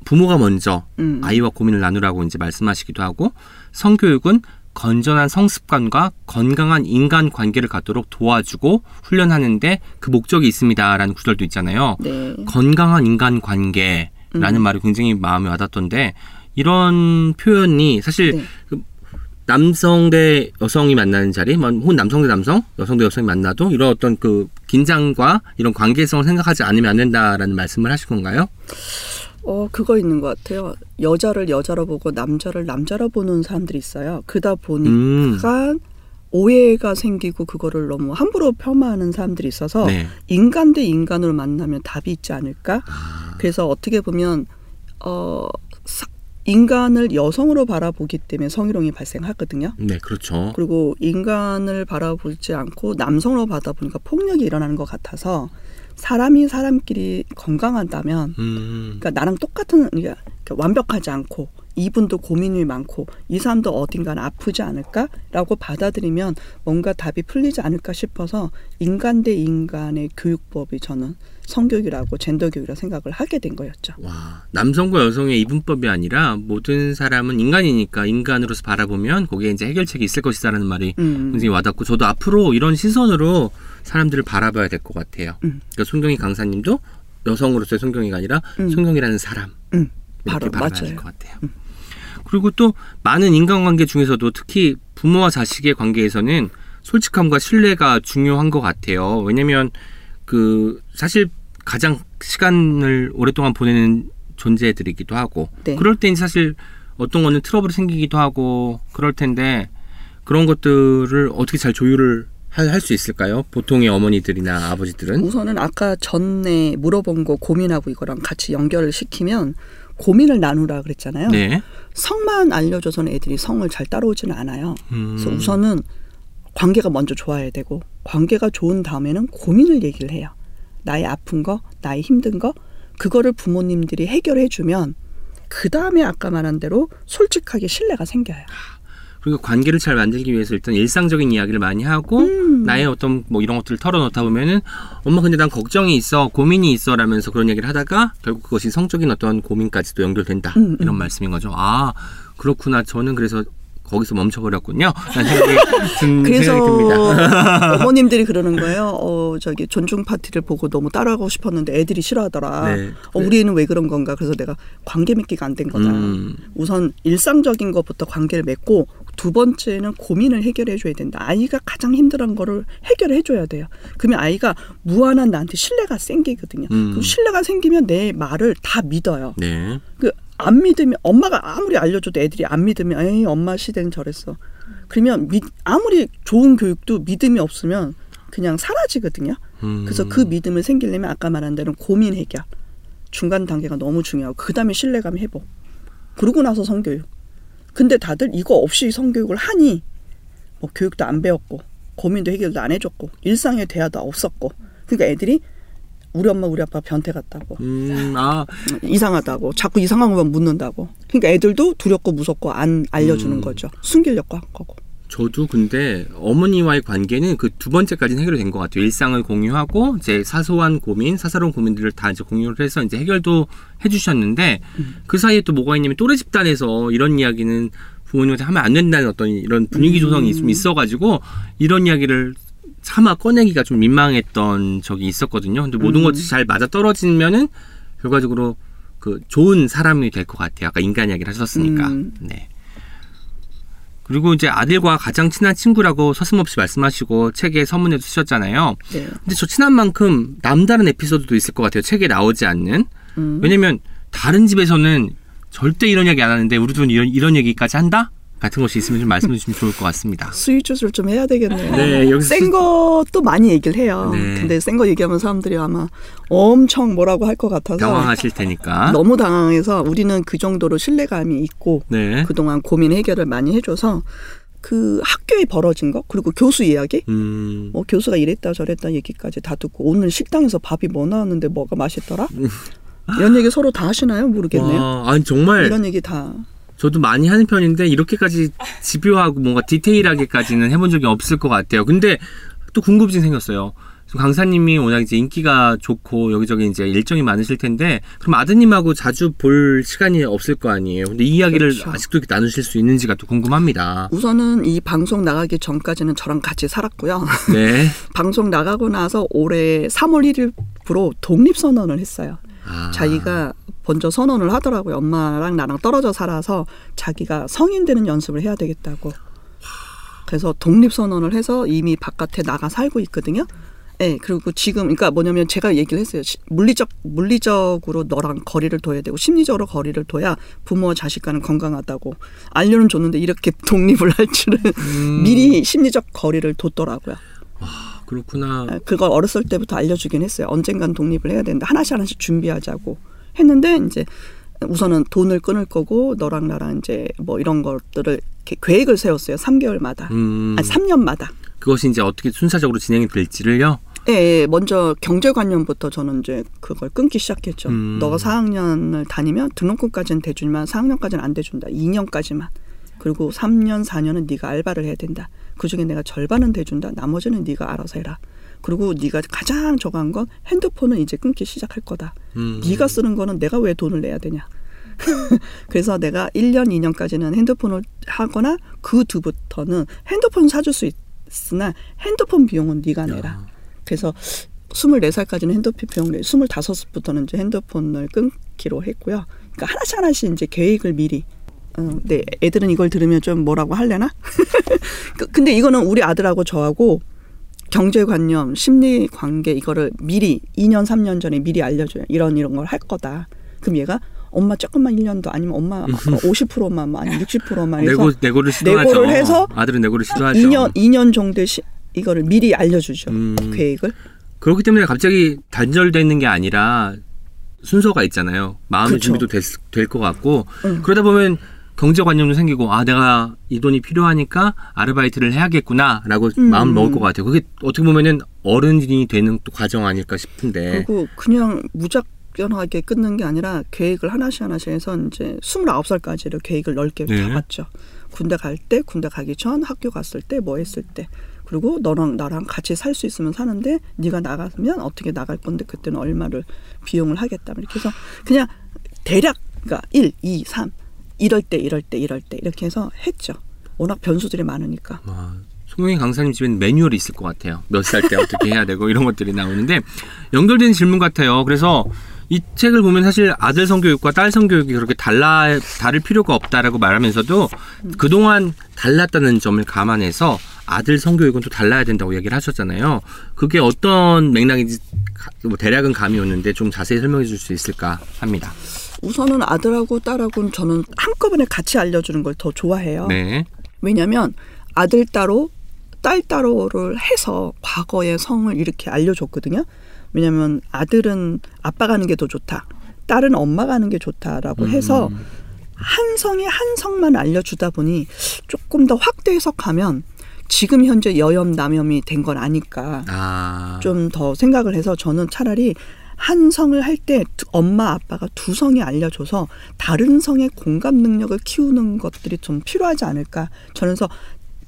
부모가 먼저 음. 아이와 고민을 나누라고 이제 말씀하시기도 하고 성교육은 건전한 성습관과 건강한 인간관계를 갖도록 도와주고 훈련하는데 그 목적이 있습니다라는 구절도 있잖아요. 네. 건강한 인간관계라는 음. 말이 굉장히 마음에 와닿던데 이런 표현이 사실 네. 남성 대 여성이 만나는 자리 혹은 남성 대 남성, 여성 대 여성이 만나도 이런 어떤 그 긴장과 이런 관계성을 생각하지 않으면 안 된다라는 말씀을 하실 건가요? 어 그거 있는 것 같아요. 여자를 여자로 보고 남자를 남자로 보는 사람들이 있어요. 그러다 보니까 음. 오해가 생기고 그거를 너무 함부로 폄하하는 사람들이 있어서 네. 인간 대 인간으로 만나면 답이 있지 않을까. 아. 그래서 어떻게 보면 어, 인간을 여성으로 바라보기 때문에 성희롱이 발생하거든요. 네, 그렇죠. 그리고 인간을 바라보지 않고 남성으로 바라다 보니까 폭력이 일어나는 것 같아서 사람이 사람끼리 건강하다면 음. 그러니까 나랑 똑같은 그러니까 완벽하지 않고 이분도 고민이 많고 이 사람도 어딘가는 아프지 않을까라고 받아들이면 뭔가 답이 풀리지 않을까 싶어서 인간 대 인간의 교육법이 저는 성교육이라고 젠더교육이라고 생각을 하게 된 거였죠. 와, 남성과 여성의 이분법이 아니라 모든 사람은 인간이니까 인간으로서 바라보면 거기에 이제 해결책이 있을 것이다라는 말이 음. 굉장히 와닿고 저도 앞으로 이런 시선으로 사람들을 바라봐야 될 것 같아요. 음. 그러니까 손경이 강사님도 여성으로서의 손경이가 아니라 음. 손경이라는 사람 음. 바로 바라봐야 될 것 같아요. 음. 그리고 또 많은 인간관계 중에서도 특히 부모와 자식의 관계에서는 솔직함과 신뢰가 중요한 것 같아요. 왜냐면 그 사실 가장 시간을 오랫동안 보내는 존재들이기도 하고 네. 그럴 땐 사실 어떤 거는 트러블이 생기기도 하고 그럴 텐데 그런 것들을 어떻게 잘 조율을 할 수 있을까요? 보통의 어머니들이나 아버지들은? 우선은 아까 전에 물어본 거 고민하고 이거랑 같이 연결을 시키면 고민을 나누라 그랬잖아요. 네. 성만 알려줘서는 애들이 성을 잘 따라오지는 않아요. 음. 그래서 우선은 관계가 먼저 좋아야 되고 관계가 좋은 다음에는 고민을 얘기를 해요. 나의 아픈 거, 나의 힘든 거 그거를 부모님들이 해결해주면 그 다음에 아까 말한 대로 솔직하게 신뢰가 생겨요. 그리고 관계를 잘 만들기 위해서 일단 일상적인 이야기를 많이 하고 음. 나의 어떤 뭐 이런 것들을 털어놓다 보면은 엄마 근데 난 걱정이 있어 고민이 있어 라면서 그런 얘기를 하다가 결국 그것이 성적인 어떤 고민까지도 연결된다 음, 이런 음. 말씀인 거죠. 아 그렇구나. 저는 그래서 거기서 멈춰버렸군요. 난 생각이 든, 그래서 듭니다. 어머님들이 그러는 거예요. 어 저기 존중 파티를 보고 너무 따라하고 싶었는데 애들이 싫어하더라. 네, 어, 네. 우리 애는 왜 그런 건가. 그래서 내가 관계 맺기가 안 된 거다. 음. 우선 일상적인 것부터 관계를 맺고 두 번째는 고민을 해결해줘야 된다. 아이가 가장 힘들한 거를 해결해줘야 돼요. 그러면 아이가 무한한 나한테 신뢰가 생기거든요. 음. 그럼 신뢰가 생기면 내 말을 다 믿어요. 네. 그 안 믿으면 엄마가 아무리 알려줘도 애들이 안 믿으면 에이 엄마 시대는 저랬어. 그러면 미, 아무리 좋은 교육도 믿음이 없으면 그냥 사라지거든요. 음. 그래서 그 믿음을 생기려면 아까 말한 대로 고민 해결. 중간 단계가 너무 중요하고 그 다음에 신뢰감 회복. 그러고 나서 성교육. 근데 다들 이거 없이 성교육을 하니 뭐 교육도 안 배웠고 고민도 해결도 안 해줬고 일상의 대화도 없었고 그러니까 애들이 우리 엄마 우리 아빠 변태 같다고 음, 아. 이상하다고 자꾸 이상한 것만 묻는다고 그러니까 애들도 두렵고 무섭고 안 알려주는 음. 거죠. 숨기려고 한 거고. 저도 근데 어머니와의 관계는 그 두 번째까지는 해결이 된 것 같아요. 일상을 공유하고 이제 사소한 고민, 사사로운 고민들을 다 이제 공유를 해서 이제 해결도 해주셨는데 음. 그 사이에 또 뭐가 있냐면 또래 집단에서 이런 이야기는 부모님한테 하면 안 된다는 어떤 이런 분위기 조성이 음. 좀 있어가지고 이런 이야기를 차마 꺼내기가 좀 민망했던 적이 있었거든요. 근데 모든 음. 것이 잘 맞아떨어지면은 결과적으로 그 좋은 사람이 될 것 같아요. 아까 인간 이야기를 하셨으니까. 음. 네. 그리고 이제 아들과 가장 친한 친구라고 서슴없이 말씀하시고 책에 서문에도 쓰셨잖아요. 네. 근데 저 친한 만큼 남다른 에피소드도 있을 것 같아요. 책에 나오지 않는. 음. 왜냐면 다른 집에서는 절대 이런 이야기 안 하는데 우리 둘은 이런, 이런 얘기까지 한다? 같은 것이 있으면 좀 말씀해 주시면 좋을 것 같습니다. 수위 조절 좀 해야 되겠네요. 네, 여기서 센 것도 많이 얘기를 해요. 네. 근데 센 거 얘기하면 사람들이 아마 엄청 뭐라고 할 것 같아서 당황하실 테니까. 너무 당황해서 우리는 그 정도로 신뢰감이 있고 네. 그동안 고민 해결을 많이 해줘서 그 학교에 벌어진 거 그리고 교수 이야기 음. 뭐 교수가 이랬다 저랬다 얘기까지 다 듣고 오늘 식당에서 밥이 뭐 나왔는데 뭐가 맛있더라? 이런 얘기 서로 다 하시나요? 모르겠네요. 와, 아니 정말 이런 얘기 다. 저도 많이 하는 편인데 이렇게까지 집요하고 뭔가 디테일하게까지는 해본 적이 없을 것 같아요. 근데 또 궁금증이 생겼어요. 강사님이 워낙 이제 인기가 좋고 여기저기 이제 일정이 많으실 텐데 그럼 아드님하고 자주 볼 시간이 없을 거 아니에요. 근데 이 이야기를 그렇죠. 아직도 이렇게 나누실 수 있는지가 또 궁금합니다. 우선은 이 방송 나가기 전까지는 저랑 같이 살았고요. 네. 방송 나가고 나서 올해 삼월 일일부로 독립선언을 했어요. 아. 자기가 먼저 선언을 하더라고요. 엄마랑 나랑 떨어져 살아서 자기가 성인 되는 연습을 해야 되겠다고. 그래서 독립선언을 해서 이미 바깥에 나가 살고 있거든요. 네, 그리고 지금 그러니까 뭐냐면 제가 얘기를 했어요. 물리적, 물리적으로 너랑 거리를 둬야 되고 심리적으로 거리를 둬야 부모와 자식과는 건강하다고 알려는 줬는데 이렇게 독립을 할 줄은 음. 미리 심리적 거리를 뒀더라고요. 아, 그렇구나. 그걸 어렸을 때부터 알려주긴 했어요. 언젠간 독립을 해야 된다. 하나씩 하나씩 준비하자고. 했는데 이제 우선은 돈을 끊을 거고 너랑 나랑 이제 뭐 이런 것들을 이렇게 계획을 세웠어요. 삼 개월마다 음. 아니 삼 년마다 그것이 이제 어떻게 순차적으로 진행이 될지를요? 예, 예. 먼저 경제관념부터 저는 이제 그걸 끊기 시작했죠. 음. 너가 사 학년을 다니면 등록금까지는 대주지만 사 학년까지는 안 대준다. 이 년까지만. 그리고 삼 년 사 년은 네가 알바를 해야 된다. 그중에 내가 절반은 대준다. 나머지는 네가 알아서 해라. 그리고 네가 가장 저거한 건 핸드폰은 이제 끊기 시작할 거다. 음. 네가 쓰는 거는 내가 왜 돈을 내야 되냐. 그래서 내가 일 년 이 년까지는 핸드폰을 하거나 그 두부터는 핸드폰 사줄 수 있으나 핸드폰 비용은 네가 내라. 야. 그래서 스물네 살까지는 핸드폰 비용을 내고 스물다섯 살부터는 이제 핸드폰을 끊기로 했고요. 그러니까 하나씩 하나씩 이제 계획을 미리 음, 네, 애들은 이걸 들으면 좀 뭐라고 할래나? 근데 이거는 우리 아들하고 저하고 경제관념, 심리관계 이거를 미리 이 년 삼 년 전에 미리 알려줘요. 이런 이런 걸 할 거다. 그럼 얘가 엄마 조금만 일 년도 아니면 엄마 오십 퍼센트만 아니면 육십 퍼센트만 해서 네고, 네고를 시도하죠. 네고를 해서 아들은 네고를 시도하죠. 이 년, 이 년 정도의 시, 이거를 미리 알려주죠. 음. 계획을. 그렇기 때문에 갑자기 단절되는 게 아니라 순서가 있잖아요. 마음의 그렇죠. 준비도 될 것 같고 응. 그러다 보면 경제관념도 생기고 아 내가 이 돈이 필요하니까 아르바이트를 해야겠구나라고 음. 마음 먹을 것 같아요. 그게 어떻게 보면은 어른이 되는 또 과정 아닐까 싶은데. 그리고 그냥 무작정하게 끊는 게 아니라 계획을 하나씩 하나씩 해서 이제 스물아홉 살까지를 계획을 넓게 네. 잡았죠. 군대 갈 때, 군대 가기 전, 학교 갔을 때, 뭐 했을 때. 그리고 너랑 나랑 같이 살 수 있으면 사는데 네가 나가면 어떻게 나갈 건데 그때는 얼마를 비용을 하겠다. 이렇게 해서 그냥 대략 그러니까 일, 이, 삼 이럴 때 이럴 때 이럴 때 이렇게 해서 했죠. 워낙 변수들이 많으니까. 와, 송영희 강사님 집에는 매뉴얼이 있을 것 같아요. 몇 살 때 어떻게 해야 되고 이런 것들이 나오는데 연결된 질문 같아요. 그래서 이 책을 보면 사실 아들 성교육과 딸 성교육이 그렇게 달라, 다를 필요가 없다라고 말하면서도 음. 그동안 달랐다는 점을 감안해서 아들 성교육은 또 달라야 된다고 얘기를 하셨잖아요. 그게 어떤 맥락인지 뭐 대략은 감이 오는데 좀 자세히 설명해 줄 수 있을까 합니다. 우선은 아들하고 딸하고는 저는 한꺼번에 같이 알려주는 걸 더 좋아해요. 네. 왜냐하면 아들 따로 딸 따로를 해서 과거의 성을 이렇게 알려줬거든요. 왜냐하면 아들은 아빠 가는 게 더 좋다. 딸은 엄마 가는 게 좋다라고 음. 해서 한 성에 한 성만 알려주다 보니 조금 더 확대 해석하면 지금 현재 여염 남염이 된 건 아닐까 아. 좀 더 생각을 해서 저는 차라리 한 성을 할 때 엄마 아빠가 두 성이 알려줘서 다른 성의 공감 능력을 키우는 것들이 좀 필요하지 않을까. 저는 그래서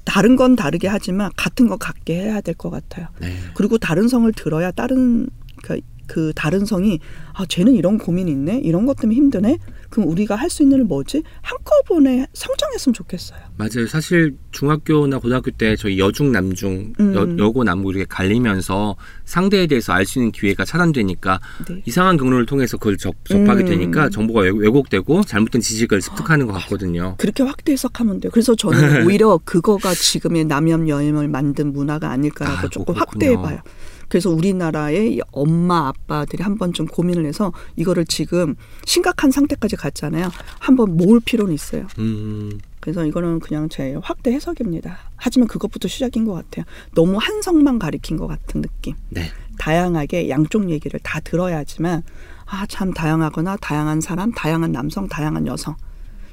다른 건 다르게 하지만 같은 거 같게 해야 될 것 같아요. 네. 그리고 다른 성을 들어야 다른 그, 그 다른 성이 아 쟤는 이런 고민이 있네. 이런 것 때문에 힘드네. 그럼 우리가 할 수 있는 건 뭐지? 한꺼번에 성장했으면 좋겠어요. 맞아요. 사실 중학교나 고등학교 때 저희 여중, 남중, 음. 여, 여고, 남고 이렇게 갈리면서 상대에 대해서 알 수 있는 기회가 차단되니까 네. 이상한 경로를 통해서 그걸 접, 접하게 음. 되니까 정보가 왜곡되고 잘못된 지식을 습득하는 것 같거든요. 그렇게 확대 해석하면 돼요. 그래서 저는 오히려 그거가 지금의 남염, 여염을 만든 문화가 아닐까라고 아, 조금 그렇군요. 확대해봐요. 그래서 우리나라의 엄마, 아빠들이 한 번쯤 고민을 해서 이거를 지금 심각한 상태까지 갔잖아요. 한번 모을 필요는 있어요. 음. 그래서 이거는 그냥 제 확대 해석입니다. 하지만 그것부터 시작인 것 같아요. 너무 한 성만 가리킨 것 같은 느낌. 네. 다양하게 양쪽 얘기를 다 들어야지만 아, 참 다양하거나 다양한 사람, 다양한 남성, 다양한 여성.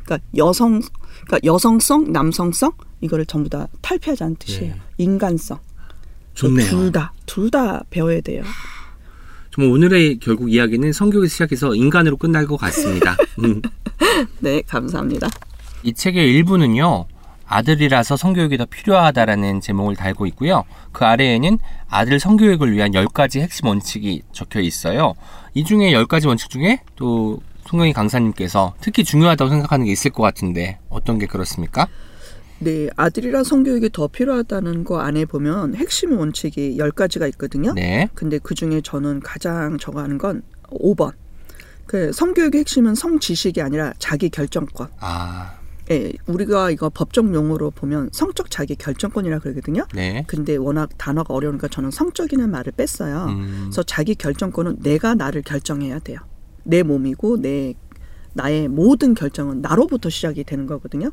그러니까 여성, 그러니까 여성성, 남성성 이거를 전부 다 탈피하자는 뜻이에요. 네. 인간성. 좋네요. 둘 다, 둘 다 배워야 돼요. 정말 오늘의 결국 이야기는 성교육에서 시작해서 인간으로 끝날 것 같습니다. 음. 네, 감사합니다. 이 책의 일부는요. 아들이라서 성교육이 더 필요하다라는 제목을 달고 있고요. 그 아래에는 아들 성교육을 위한 열 가지 핵심 원칙이 적혀 있어요. 이 중에 열 가지 원칙 중에 또 손경이 강사님께서 특히 중요하다고 생각하는 게 있을 것 같은데 어떤 게 그렇습니까? 네, 아들이랑 성교육이 더 필요하다는 거 안에 보면 핵심 원칙이 열 가지가 있거든요. 네. 근데 그중에 저는 가장 적어하는 건 오 번. 그 성교육의 핵심은 성지식이 아니라 자기결정권. 아. 네, 우리가 이거 법적 용어로 보면 성적 자기결정권이라 그러거든요. 네. 근데 워낙 단어가 어려우니까 저는 성적이라는 말을 뺐어요. 음. 그래서 자기결정권은 내가 나를 결정해야 돼요. 내 몸이고 내 나의 모든 결정은 나로부터 시작이 되는 거거든요.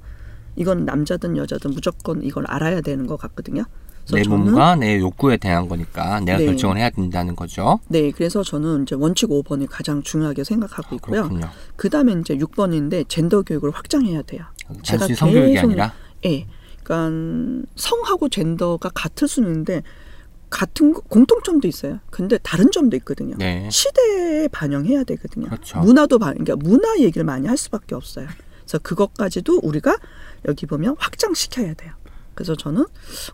이건 남자든 여자든 무조건 이걸 알아야 되는 것 같거든요. 내 몸과 내 욕구에 대한 거니까 내가 네. 결정을 해야 된다는 거죠. 네. 그래서 저는 이제 원칙 오 번이 가장 중요하게 생각하고 있고요. 그렇군요. 그다음에 이제 육 번인데 젠더 교육을 확장해야 돼요. 단순히 성교육이 아니라? 네. 그러니까 성하고 젠더가 같을 수는 있는데 같은 공통점도 있어요. 근데 다른 점도 있거든요. 네. 시대에 반영해야 되거든요. 그렇죠. 문화도 반영, 그러니까 문화 얘기를 많이 할 수밖에 없어요. 그래서 그것까지도 우리가 여기 보면 확장시켜야 돼요. 그래서 저는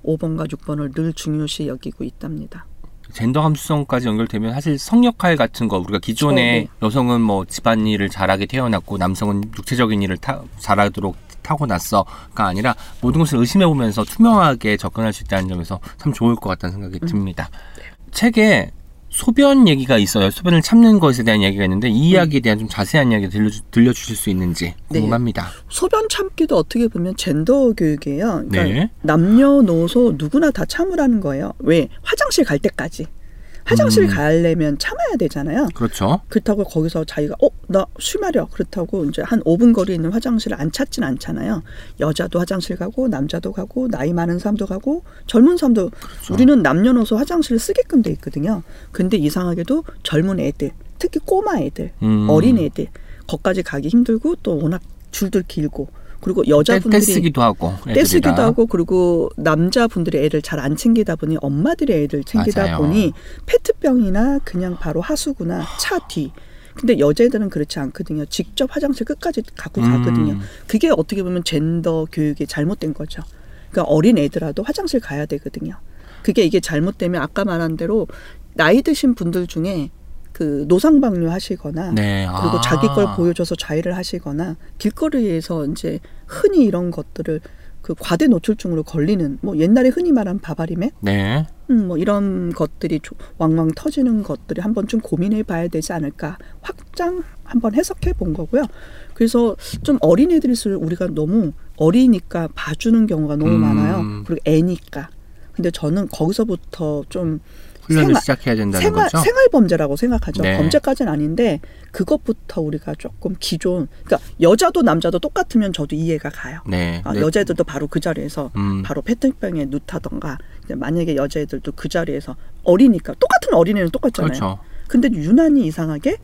오 번과 육 번을 늘 중요시 여기고 있답니다. 젠더 감수성까지 연결되면 사실 성역할 같은 거 우리가 기존에 어, 네. 여성은 뭐 집안일을 잘하게 태어났고 남성은 육체적인 일을 타, 잘하도록 타고났어가 아니라 모든 것을 의심해보면서 투명하게 접근할 수 있다는 점에서 참 좋을 것 같다는 생각이 듭니다. 음. 네. 책에 소변 얘기가 있어요. 소변을 참는 것에 대한 이야기가 있는데 이 이야기에 대한 좀 자세한 이야기 들려 들려주실 수 있는지 궁금합니다. 네. 소변 참기도 어떻게 보면 젠더 교육이에요. 그러니까 네. 남녀노소 누구나 다 참으라는 거예요. 왜? 화장실 갈 때까지. 화장실 음. 가려면 참아야 되잖아요. 그렇죠. 그렇다고 거기서 자기가 어? 나 술 마려. 그렇다고 이제 한 오 분 거리에 있는 화장실을 안 찾진 않잖아요. 여자도 화장실 가고 남자도 가고 나이 많은 사람도 가고 젊은 사람도. 그렇죠. 우리는 남녀노소 화장실을 쓰게끔 돼 있거든요. 근데 이상하게도 젊은 애들, 특히 꼬마 애들, 음. 어린 애들 거기까지 가기 힘들고 또 워낙 줄도 길고 그리고 여자분들이 떼쓰기도 하고 떼쓰기도 하고 그리고 남자분들이 애를 잘 안 챙기다 보니 엄마들이 애를 챙기다 맞아요. 보니 페트병이나 그냥 바로 하수구나 차 뒤. 근데 여자애들은 그렇지 않거든요. 직접 화장실 끝까지 갖고 음. 가거든요. 그게 어떻게 보면 젠더 교육이 잘못된 거죠. 그러니까 어린 애들라도 화장실 가야 되거든요. 그게 이게 잘못되면 아까 말한 대로 나이 드신 분들 중에 그 노상방뇨 하시거나 네. 그리고 아. 자기 걸 보여줘서 자해를 하시거나 길거리에서 이제 흔히 이런 것들을 그 과대 노출증으로 걸리는 뭐 옛날에 흔히 말한 바바리맥 네. 음, 뭐 이런 것들이 조, 왕왕 터지는 것들이 한 번쯤 고민해 봐야 되지 않을까 확장 한번 해석해 본 거고요. 그래서 좀 어린 애들일수록 우리가 너무 어리니까 봐주는 경우가 너무 음. 많아요. 그리고 애니까. 근데 저는 거기서부터 좀 훈련을 생활, 시작해야 된다는 생활, 거죠? 생활범죄라고 생각하죠. 네. 범죄까지는 아닌데 그것부터 우리가 조금 기존 그러니까 여자도 남자도 똑같으면 저도 이해가 가요. 네. 아, 네. 여자애들도 바로 그 자리에서 음. 바로 페트병에 눕다던가 만약에 여자애들도 그 자리에서 어리니까 똑같은 어린애는 똑같잖아요. 그렇죠. 근데 유난히 이상하게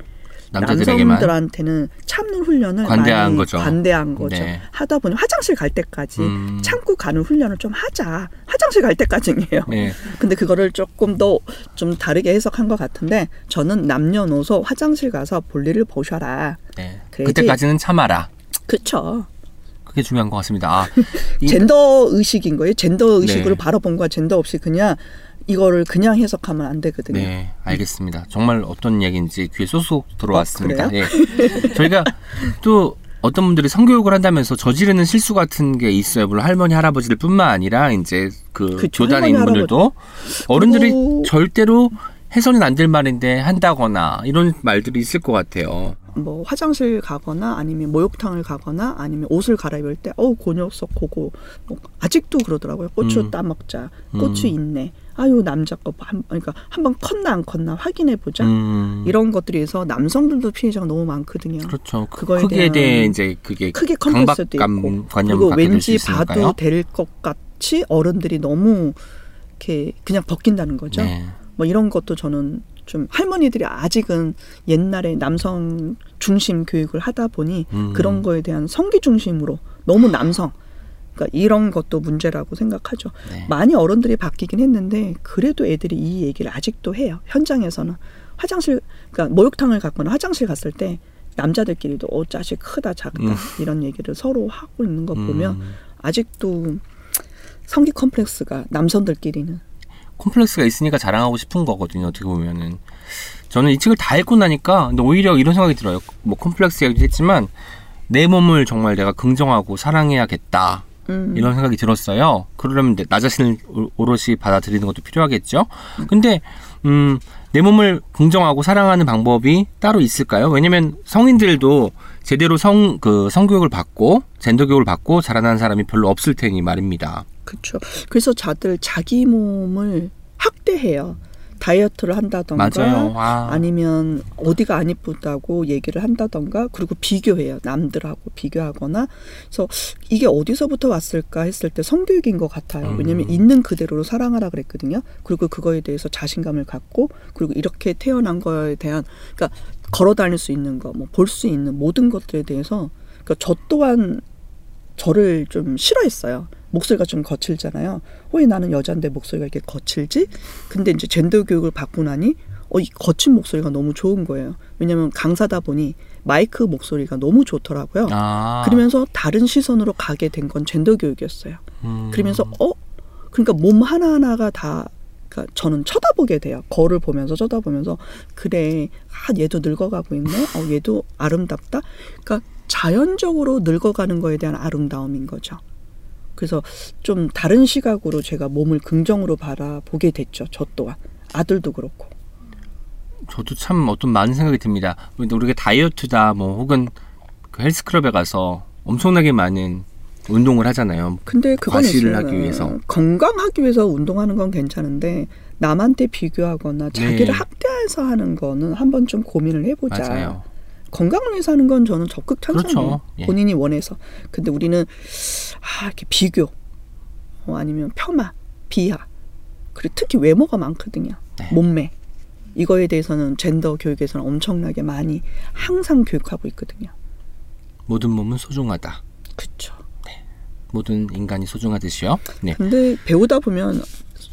남성들한테는 참는 훈련을 관대한 많이 거죠. 관대한 거죠. 네. 하다 보니 화장실 갈 때까지 음. 참고 가는 훈련을 좀 하자. 화장실 갈 때까지예요. 네. 근데 그거를 조금 더 좀 다르게 해석한 것 같은데 저는 남녀노소 화장실 가서 볼일을 보셔라. 네. 그때까지는 참아라. 그렇죠. 그게 중요한 것 같습니다. 아, 젠더 의식인 거예요. 젠더 의식으로 네. 바라본 거와 젠더 없이 그냥 이거를 그냥 해석하면 안 되거든요. 네, 알겠습니다. 정말 어떤 얘기인지 귀에 쏙쏙 들어왔습니다. 어, 예. 저희가 또 어떤 분들이 성교육을 한다면서 저지르는 실수 같은 게 있어요. 물론 할머니, 할아버지들 뿐만 아니라 이제 그 그쵸, 교단인 할머니, 분들도 어른들이 오. 절대로 해서는 안 될 말인데 한다거나 이런 말들이 있을 것 같아요. 뭐 화장실 가거나 아니면 목욕탕을 가거나 아니면 옷을 갈아입을 때 어우 곤욕석 고고 뭐 아직도 그러더라고요. 고추 음. 따먹자. 고추 음. 있네. 아유 남자 거 한, 그러니까 한번 컸나 안 컸나 확인해 보자. 음. 이런 것들에 의해서 남성들도 피해자가 너무 많거든요. 그렇죠. 그거에 크게 대해 이제 그게 크게 강박감도 있고 그리고 왠지 봐도 될 것 같이 어른들이 너무 이렇게 그냥 벗긴다는 거죠. 네. 뭐 이런 것도 저는 좀 할머니들이 아직은 옛날에 남성 중심 교육을 하다 보니 음. 그런 거에 대한 성기 중심으로 너무 남성 그러니까 이런 것도 문제라고 생각하죠. 네. 많이 어른들이 바뀌긴 했는데 그래도 애들이 이 얘기를 아직도 해요. 현장에서는 화장실 그러니까 목욕탕을 갔거나 화장실 갔을 때 남자들끼리도 어 자식 크다 작다 음. 이런 얘기를 서로 하고 있는 거 보면 음. 아직도 성기 컴플렉스가 남성들끼리는 콤플렉스가 있으니까 자랑하고 싶은 거거든요. 어떻게 보면은 저는 이 책을 다 읽고 나니까 근데 오히려 이런 생각이 들어요. 뭐 콤플렉스 얘기도 했지만 내 몸을 정말 내가 긍정하고 사랑해야겠다. 음. 이런 생각이 들었어요. 그러려면 나 자신을 오롯이 받아들이는 것도 필요하겠죠. 근데 음, 내 몸을 긍정하고 사랑하는 방법이 따로 있을까요? 왜냐면 성인들도 제대로 성, 그 성교육을 받고 젠더 교육을 받고 자라난 사람이 별로 없을 테니 말입니다. 그렇죠. 그래서 자들 자기 몸을 학대해요. 다이어트를 한다던가 맞아요. 아니면 어디가 안 이쁘다고 얘기를 한다던가 그리고 비교해요. 남들하고 비교하거나 그래서 이게 어디서부터 왔을까 했을 때 성교육인 것 같아요. 음. 왜냐하면 있는 그대로 사랑하라 그랬거든요. 그리고 그거에 대해서 자신감을 갖고 그리고 이렇게 태어난 거에 대한 그러니까 걸어다닐 수 있는 거, 뭐 볼 수 있는 모든 것들에 대해서 그러니까 저 또한 저를 좀 싫어했어요. 목소리가 좀 거칠잖아요. 왜 나는 여잔데 목소리가 이렇게 거칠지? 근데 이제 젠더 교육을 받고 나니 어, 이 거친 목소리가 너무 좋은 거예요. 왜냐하면 강사다 보니 마이크 목소리가 너무 좋더라고요. 아. 그러면서 다른 시선으로 가게 된 건 젠더 교육이었어요. 음. 그러면서 어? 그러니까 몸 하나하나가 다 그러니까 저는 쳐다보게 돼요. 거울을 보면서 쳐다보면서 그래, 아, 얘도 늙어가고 있네. 어, 얘도 아름답다. 그러니까 자연적으로 늙어가는 거에 대한 아름다움인 거죠. 그래서 좀 다른 시각으로 제가 몸을 긍정으로 바라보게 됐죠. 저 또한. 아들도 그렇고. 저도 참 어떤 많은 생각이 듭니다. 우리가 다이어트다 뭐 혹은 그 헬스클럽에 가서 엄청나게 많은 운동을 하잖아요. 근데 그건 과시를 하기 위해서. 건강하기 위해서 운동하는 건 괜찮은데 남한테 비교하거나 자기를 네. 학대해서 하는 거는 한 번쯤 고민을 해보자. 맞아요. 건강을 위해서 하는 건 저는 적극 찬성해요. 그렇죠. 본인이 예. 원해서. 근데 우리는 아, 이렇게 비교 어, 아니면 폄하, 비하 그리고 특히 외모가 많거든요. 네. 몸매. 이거에 대해서는 젠더 교육에서는 엄청나게 많이 항상 교육하고 있거든요. 모든 몸은 소중하다. 그렇죠. 네. 모든 인간이 소중하듯이요. 네. 근데 배우다 보면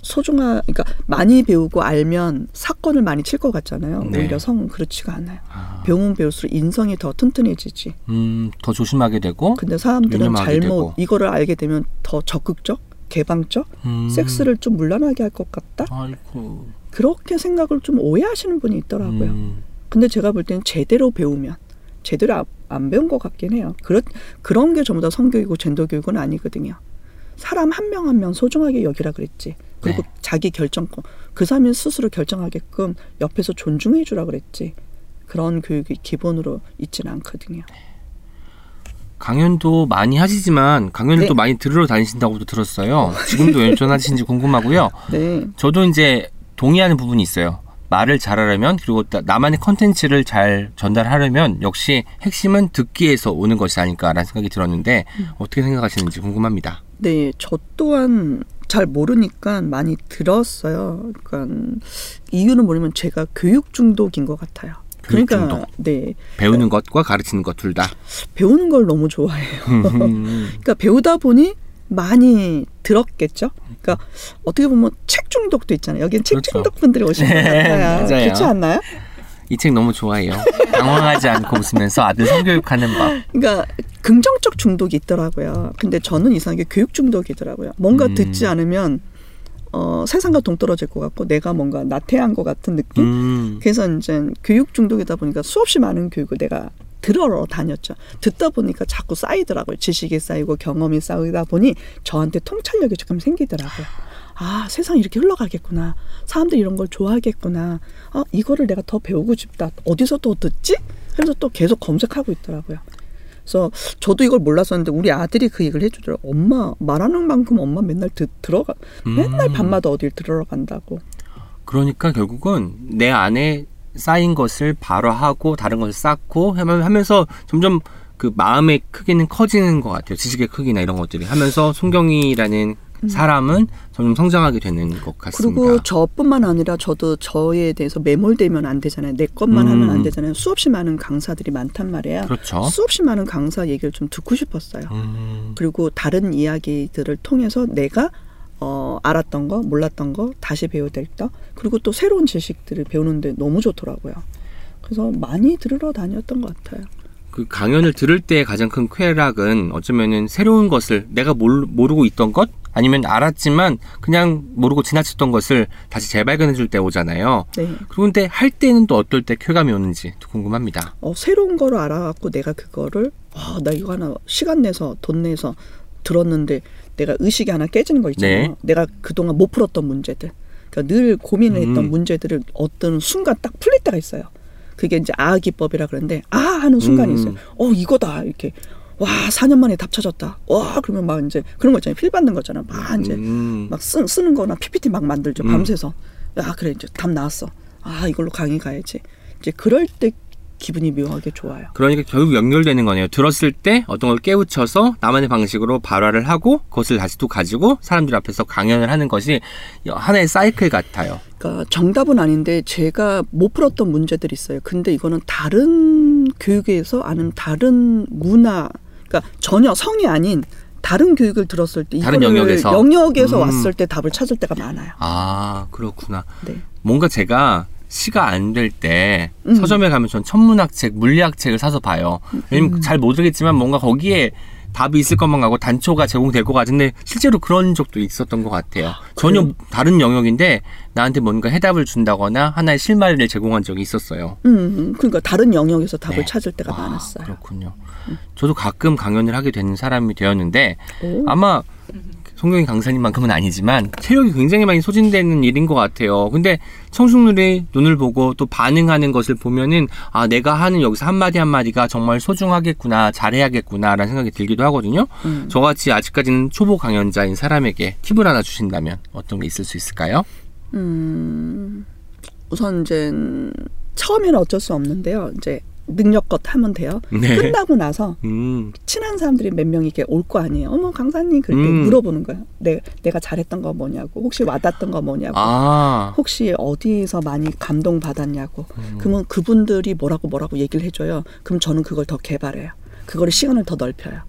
소중한, 그러니까 많이 배우고 알면 사건을 많이 칠 것 같잖아요. 네. 오히려 성은 그렇지가 않아요. 아. 배우면 배울수록 인성이 더 튼튼해지지. 음, 더 조심하게 되고. 근데 사람들은 잘못 되고. 이거를 알게 되면 더 적극적, 개방적, 음. 섹스를 좀 문란하게 할 것 같다. 아이고. 그렇게 생각을 좀 오해하시는 분이 있더라고요. 음. 근데 제가 볼 때는 제대로 배우면 제대로 안 배운 것 같긴 해요. 그런 그런 게 전부 다 성교육이고 젠더 교육은 아니거든요. 사람 한 명 한 명 소중하게 여기라 그랬지. 그리고 네. 자기 결정권, 그 사람이 스스로 결정하게끔 옆에서 존중해 주라 그랬지. 그런 교육이 기본으로 있지는 않거든요. 강연도 많이 하시지만 강연을 네. 또 많이 들으러 다니신다고도 들었어요. 지금도 연전하시는지 궁금하고요. 네. 저도 이제 동의하는 부분이 있어요. 말을 잘하려면 그리고 나만의 컨텐츠를 잘 전달하려면 역시 핵심은 듣기에서 오는 것이 아닐까라는 생각이 들었는데 음. 어떻게 생각하시는지 궁금합니다. 네, 저 또한 잘 모르니까 많이 들었어요. 그러니까 이유는 모르면 제가 교육 중독인 것 같아요. 교육 그러니까 중독. 네. 배우는 것과 가르치는 것 둘 다. 배우는 걸 너무 좋아해요. 그러니까 배우다 보니 많이 들었겠죠. 그러니까 어떻게 보면 책 중독도 있잖아요. 여기는 책 그렇죠. 중독 분들이 오시는 것 같아요. 네, 그렇지 않나요? 이 책 너무 좋아해요. 당황하지 않고 웃으면서 아들 성교육하는 법. 그러니까 긍정적 중독이 있더라고요. 근데 저는 이상하게 교육 중독이더라고요. 뭔가 음. 듣지 않으면 어, 세상과 동떨어질 것 같고 내가 뭔가 나태한 것 같은 느낌. 음. 그래서 이제 교육 중독이다 보니까 수없이 많은 교육을 내가 들으러 다녔죠. 듣다 보니까 자꾸 쌓이더라고요. 지식이 쌓이고 경험이 쌓이다 보니 저한테 통찰력이 조금 생기더라고요. 아, 세상이 이렇게 흘러가겠구나. 사람들이 이런 걸 좋아하겠구나. 아, 이거를 내가 더 배우고 싶다. 어디서 또 듣지? 그래서 또 계속 검색하고 있더라고요. 그래서 저도 이걸 몰랐었는데 우리 아들이 그 얘기를 해주더라고요. 엄마, 말하는 만큼 엄마 맨날 드, 들어가, 음. 맨날 밤마다 어딜 들으러 간다고. 그러니까 결국은 내 안에 쌓인 것을 발화하고 다른 것을 쌓고 하면서 점점 그 마음의 크기는 커지는 것 같아요. 지식의 크기나 이런 것들이 하면서 손경이라는 사람은 점점 성장하게 되는 것 같습니다. 그리고 저뿐만 아니라 저도 저에 대해서 매몰되면 안 되잖아요. 내 것만 음. 하면 안 되잖아요. 수없이 많은 강사들이 많단 말이에요. 그렇죠. 수없이 많은 강사 얘기를 좀 듣고 싶었어요. 음. 그리고 다른 이야기들을 통해서 내가 어, 알았던 거, 몰랐던 거 다시 배워야 될 거, 그리고 또 새로운 지식들을 배우는데 너무 좋더라고요. 그래서 많이 들으러 다녔던 것 같아요. 그 강연을 들을 때의 가장 큰 쾌락은 어쩌면은 새로운 것을 내가 몰, 모르고 있던 것 아니면 알았지만 그냥 모르고 지나쳤던 것을 다시 재발견해 줄 때 오잖아요. 네. 그런데 할 때는 또 어떨 때 쾌감이 오는지 궁금합니다. 어, 새로운 걸 알아갖고 내가 그거를 어, 나 이거 하나 시간 내서 돈 내서 들었는데 내가 의식이 하나 깨지는 거 있잖아요. 네. 내가 그동안 못 풀었던 문제들. 그러니까 늘 고민을 했던 음. 문제들을 어떤 순간 딱 풀릴 때가 있어요. 그게 이제 아아 기법이라 그러는데 아 하는 순간이 음. 있어요. 어 이거다 이렇게. 와 사 년 만에 답 찾았다. 와 그러면 막 이제 그런 거 있잖아요. 필 받는 거잖아. 막 이제 음. 막 쓰, 쓰는 거나 피피티 막 만들죠. 음. 밤새서. 아 그래 이제 답 나왔어. 아 이걸로 강의 가야지. 이제 그럴 때 기분이 묘하게 좋아요. 그러니까 결국 연결되는 거네요. 들었을 때 어떤 걸 깨우쳐서 나만의 방식으로 발화를 하고 그것을 다시 또 가지고 사람들 앞에서 강연을 하는 것이 하나의 사이클 같아요. 그러니까 정답은 아닌데 제가 못 풀었던 문제들이 있어요. 근데 이거는 다른 교육에서 아는 다른 문화, 그러니까 전혀 성이 아닌 다른 교육을 들었을 때 다른 영역에서, 영역에서 음. 왔을 때 답을 찾을 때가 많아요. 아 그렇구나. 네. 뭔가 제가 시가 안 될 때 음. 서점에 가면 전 천문학책, 물리학책을 사서 봐요. 왜냐면 음. 잘 모르겠지만 뭔가 거기에 답이 있을 것만 같고 단초가 제공될 것 같은데 실제로 그런 적도 있었던 것 같아요. 전혀 그래. 다른 영역인데 나한테 뭔가 해답을 준다거나 하나의 실마리를 제공한 적이 있었어요. 음, 그러니까 다른 영역에서 답을 네. 찾을 때가 아, 많았어요. 그렇군요. 음. 저도 가끔 강연을 하게 되는 사람이 되었는데 오. 아마 손경이 강사님만큼은 아니지만 체력이 굉장히 많이 소진되는 일인 것 같아요. 근데 청중들의 눈을 보고 또 반응하는 것을 보면은 아, 내가 하는 여기서 한마디 한마디가 정말 소중하겠구나, 잘해야겠구나 라는 생각이 들기도 하거든요. 음. 저같이 아직까지는 초보 강연자인 사람에게 팁을 하나 주신다면 어떤 게 있을 수 있을까요? 음, 우선 이제 처음에는 어쩔 수 없는데요. 이제 능력껏 하면 돼요. 네. 끝나고 나서 음. 친한 사람들이 몇 명이 이렇게 올 거 아니에요. 어머 강사님 그렇게 음. 물어보는 거예요. 내, 내가 잘했던 거 뭐냐고, 혹시 와닿았던 거 뭐냐고, 아. 혹시 어디에서 많이 감동받았냐고. 음. 그러면 그분들이 뭐라고 뭐라고 얘기를 해줘요. 그럼 저는 그걸 더 개발해요. 그거를 시간을 더 넓혀요.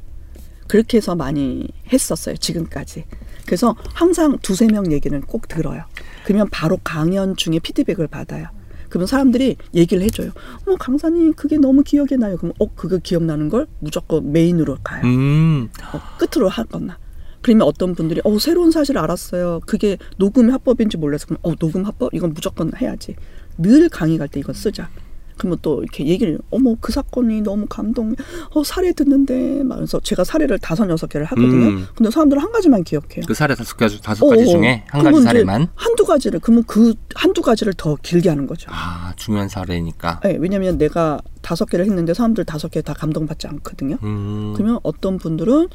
그렇게 해서 많이 했었어요 지금까지. 그래서 항상 두세 명 얘기는 꼭 들어요. 그러면 바로 강연 중에 피드백을 받아요. 그러면 사람들이 얘기를 해줘요. 어머 강사님 그게 너무 기억에 나요. 그럼 어 그거 기억나는 걸 무조건 메인으로 가요. 음. 어, 끝으로 하거나. 그러면 어떤 분들이 어 새로운 사실을 알았어요. 그게 녹음 화법인지 몰라서 그럼 어 녹음 화법 이건 무조건 해야지. 늘 강의 갈 때 이건 쓰자. 그러면 또 이렇게 얘기를 어머 그 사건이 너무 감동. 어 사례 듣는데 말면서 제가 사례를 다섯 여섯 개를 하거든요. 음. 근데 사람들은 한 가지만 기억해요. 그 사례 다섯 가지 다섯 가지 중에 한 가지 사례만. 한두 가지를 그러면 그 한두 가지를 더 길게 하는 거죠. 아 중요한 사례니까. 네, 왜냐하면 내가 다섯 개를 했는데 사람들 다섯 개 다 감동받지 않거든요. 음. 그러면 어떤 분들은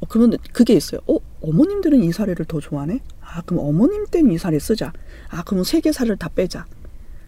어, 그러면 그게 있어요. 어 어머님들은 이 사례를 더 좋아하네. 아 그럼 어머님 때는 이 사례 쓰자. 아 그럼 세 개 사례를 다 빼자.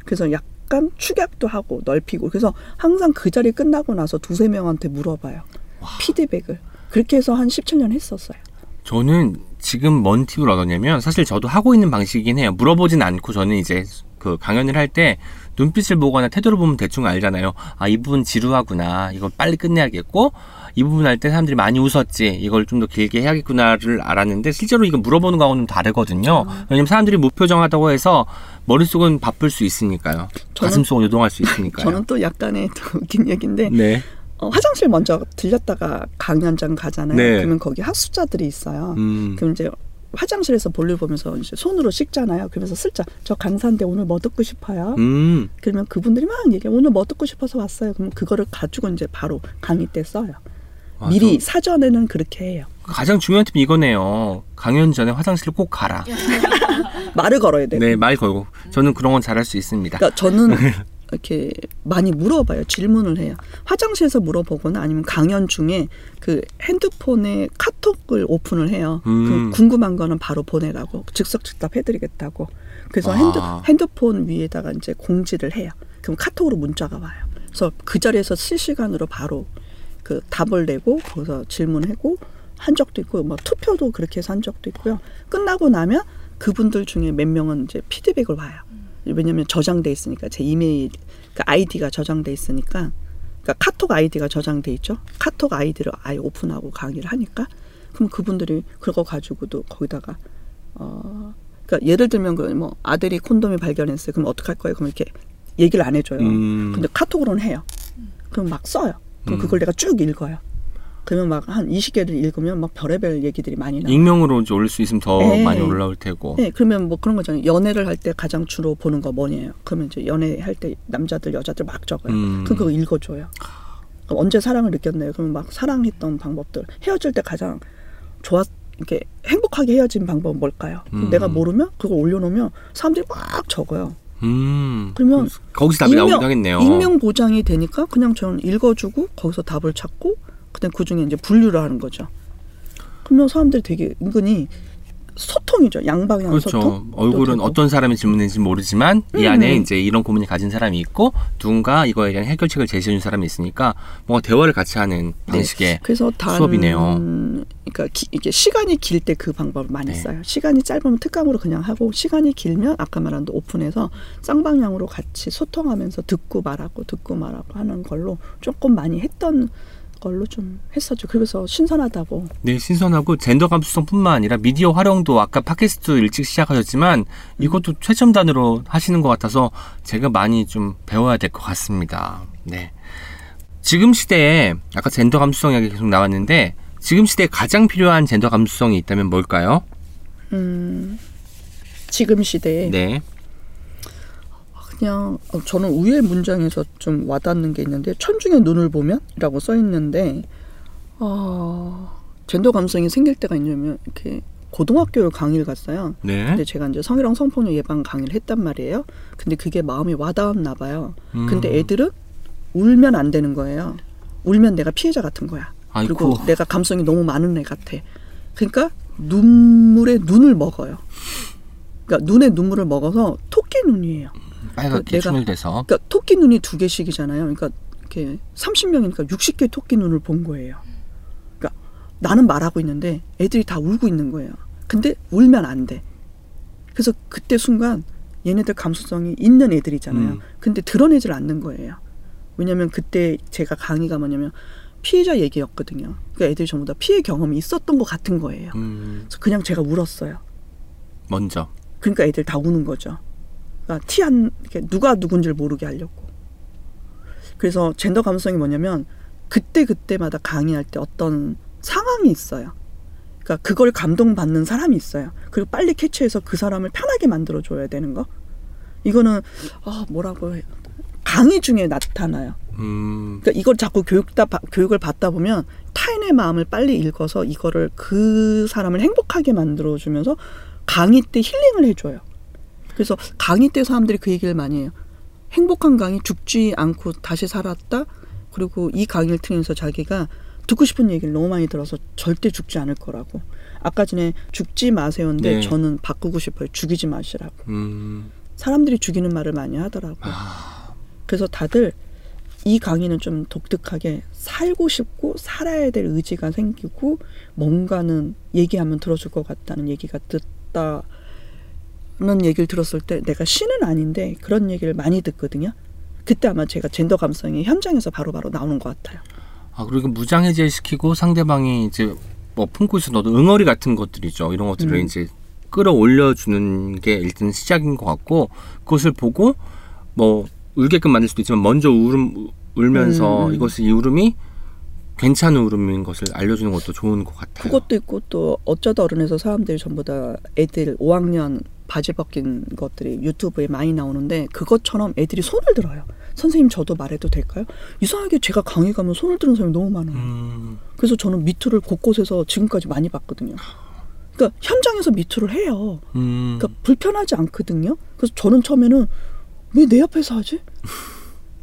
그래서 약 약간 축약도 하고 넓히고. 그래서 항상 그 자리 끝나고 나서 두세 명한테 물어봐요. 와. 피드백을. 그렇게 해서 한 십칠 년 했었어요. 저는 지금 뭔 팁을 얻었냐면 사실 저도 하고 있는 방식이긴 해요. 물어보진 않고 저는 이제 그 강연을 할 때 눈빛을 보거나 태도를 보면 대충 알잖아요. 아, 이 부분 지루하구나. 이거 빨리 끝내야겠고 이 부분 할 때 사람들이 많이 웃었지. 이걸 좀 더 길게 해야겠구나를 알았는데 실제로 이거 물어보는 거하고는 다르거든요. 음. 왜냐면 사람들이 무표정하다고 해서 머릿속은 바쁠 수 있으니까요. 저는, 가슴속은 요동할 수 있으니까요. 저는 또 약간의 또 웃긴 얘기인데 네. 어, 화장실 먼저 들렸다가 강연장 가잖아요. 네. 그러면 거기 학습자들이 있어요. 음. 그럼 이제 화장실에서 볼일 보면서 이제 손으로 씻잖아요. 그러면서 슬쩍 저 강사인데 오늘 뭐 듣고 싶어요? 음. 그러면 그분들이 막 얘기해요. 오늘 뭐 듣고 싶어서 왔어요. 그럼 그거를 가지고 이제 바로 강의 때 써요. 맞아. 미리 사전에는 그렇게 해요. 가장 중요한 팁이 이거네요. 강연 전에 화장실을 꼭 가라. 말을 걸어야 돼요. 네, 말 걸고. 저는 그런 건 잘할 수 있습니다. 그러니까 저는 이렇게 많이 물어봐요. 질문을 해요. 화장실에서 물어보거나 아니면 강연 중에 그 핸드폰에 카톡을 오픈을 해요. 음. 궁금한 거는 바로 보내라고. 즉석즉답 해드리겠다고. 그래서 아. 핸드, 핸드폰 위에다가 이제 공지를 해요. 그럼 카톡으로 문자가 와요. 그래서 그 자리에서 실시간으로 바로 그 답을 내고 거기서 질문하고 한 적도 있고 뭐 투표도 그렇게 해서 한 적도 있고요. 끝나고 나면 그분들 중에 몇 명은 이제 피드백을 와요. 왜냐하면 저장돼 있으니까 제 이메일 그러니까 아이디가 저장돼 있으니까 그러니까 카톡 아이디가 저장돼 있죠. 카톡 아이디를 아예 오픈하고 강의를 하니까 그럼 그분들이 그거 가지고도 거기다가 어 그러니까 예를 들면 그 뭐 아들이 콘돔을 발견했어요. 그럼 어떡할 거예요? 그럼 이렇게 얘기를 안 해줘요. 음. 근데 카톡으로는 해요. 그럼 막 써요. 그럼 그걸 음. 내가 쭉 읽어요. 그러면 막 한 스무 개를 읽으면 막 별의별 얘기들이 많이 나와요. 익명으로 올릴 수 있으면 더 에이. 많이 올라올 테고. 네, 그러면 뭐 그런 거잖아요. 연애를 할 때 가장 주로 보는 거 뭐냐요. 그러면 이제 연애할 때 남자들, 여자들 막 적어요. 음. 그럼 그거 읽어줘요. 그럼 언제 사랑을 느꼈나요? 그러면 막 사랑했던 방법들. 헤어질 때 가장 좋았, 이렇게 행복하게 헤어진 방법은 뭘까요? 음. 내가 모르면 그걸 올려놓으면 사람들이 막 적어요. 음, 그러면 거기서 답이 나오긴 하겠네요. 익명 보장이 되니까 그냥 저는 읽어주고 거기서 답을 찾고 그다음 그 중에 이제 분류를 하는 거죠. 그러면 사람들이 되게 은근히 소통이죠. 양방향 그렇죠. 소통. 얼굴은 되고. 어떤 사람이 질문했는지 모르지만 음, 이 안에 음. 이제 이런 고민을 가진 사람이 있고 누군가 이거에 대한 해결책을 제시해 준 사람이 있으니까 뭔가 대화를 같이 하는 방식의 네. 그래서 단, 수업이네요. 그러니까 기, 이게 시간이 길 때 그 방법을 많이 네. 써요. 시간이 짧으면 특강으로 그냥 하고 시간이 길면 아까 말한 오픈해서 쌍방향으로 같이 소통하면서 듣고 말하고 듣고 말하고 하는 걸로 조금 많이 했던 걸로 좀 했었죠. 그래서 신선하다고. 네, 신선하고 젠더 감수성뿐만 아니라 미디어 활용도 아까 팟캐스트 일찍 시작하셨지만 이것도 최첨단으로 하시는 것 같아서 제가 많이 좀 배워야 될 것 같습니다. 네, 지금 시대에 아까 젠더 감수성 이야기 계속 나왔는데 지금 시대에 가장 필요한 젠더 감수성이 있다면 뭘까요? 음, 지금 시대에 네. 그냥 저는 우회 문장에서 좀 와닿는 게 있는데 천중의 눈을 보면? 라고 써있는데 어, 젠더 감성이 생길 때가 있냐면 이렇게 고등학교 강의를 갔어요. 네. 근데 제가 이제 성희롱 성폭력 예방 강의를 했단 말이에요. 근데 그게 마음이 와닿았나 봐요. 음. 근데 애들은 울면 안 되는 거예요. 울면 내가 피해자 같은 거야. 아이고. 그리고 내가 감성이 너무 많은 애 같아. 그러니까 눈물에 눈을 먹어요. 그러니까 눈에 눈물을 먹어서 토끼 눈이에요. 빨갛게 충혈돼서. 그러니까 토끼 눈이 두 개씩이잖아요. 그러니까 이렇게 삼십 명이니까 육십 개 토끼 눈을 본 거예요. 그러니까 나는 말하고 있는데 애들이 다 울고 있는 거예요. 근데 울면 안 돼. 그래서 그때 순간 얘네들 감수성이 있는 애들이잖아요. 음. 근데 드러내질 않는 거예요. 왜냐면 그때 제가 강의가 뭐냐면 피해자 얘기였거든요. 그러니까 애들이 전부 다 피해 경험이 있었던 것 같은 거예요. 음. 그래서 그냥 제가 울었어요. 먼저. 그러니까 애들 다 우는 거죠. 그러니까 티 안, 누가 누군지를 모르게 하려고. 그래서 젠더 감수성이 뭐냐면 그때그때마다 강의할 때 어떤 상황이 있어요. 그러니까 그걸 감동받는 사람이 있어요. 그리고 빨리 캐치해서 그 사람을 편하게 만들어줘야 되는 거. 이거는 아, 뭐라고 해요. 강의 중에 나타나요. 음. 그러니까 이걸 자꾸 교육다, 교육을 받다 보면 타인의 마음을 빨리 읽어서 이거를 그 사람을 행복하게 만들어주면서 강의 때 힐링을 해줘요. 그래서 강의 때 사람들이 그 얘기를 많이 해요. 행복한 강의, 죽지 않고 다시 살았다. 그리고 이 강의를 통해서 자기가 듣고 싶은 얘기를 너무 많이 들어서 절대 죽지 않을 거라고. 아까 전에 죽지 마세요인데 네. 저는 바꾸고 싶어요. 죽이지 마시라고. 음. 사람들이 죽이는 말을 많이 하더라고요. 아. 그래서 다들 이 강의는 좀 독특하게 살고 싶고 살아야 될 의지가 생기고 뭔가는 얘기하면 들어줄 것 같다는 얘기가 듣다는 얘기를 들었을 때 내가 신은 아닌데 그런 얘기를 많이 듣거든요. 그때 아마 제가 젠더 감성이 현장에서 바로바로 나오는 것 같아요. 아, 그리고 무장해제시키고 상대방이 이제 뭐 품고 있어 너도 응어리 같은 것들이죠. 이런 것들을 음. 이제 끌어올려주는 게 일단 시작인 것 같고 그것을 보고 뭐 울게끔 만들 수도 있지만 먼저 울음, 울면서 음. 이것을 이 울음이 괜찮은 울음인 것을 알려주는 것도 좋은 것 같아요. 그것도 있고 또 어쩌다 어른에서 사람들이 전부 다 애들 오 학년 바지 벗긴 것들이 유튜브에 많이 나오는데 그것처럼 애들이 손을 들어요. 선생님 저도 말해도 될까요? 이상하게 제가 강의 가면 손을 드는 사람이 너무 많아요. 음. 그래서 저는 미투를 곳곳에서 지금까지 많이 봤거든요. 그러니까 현장에서 미투를 해요. 음. 그러니까 불편하지 않거든요. 그래서 저는 처음에는 왜 내 앞에서 하지?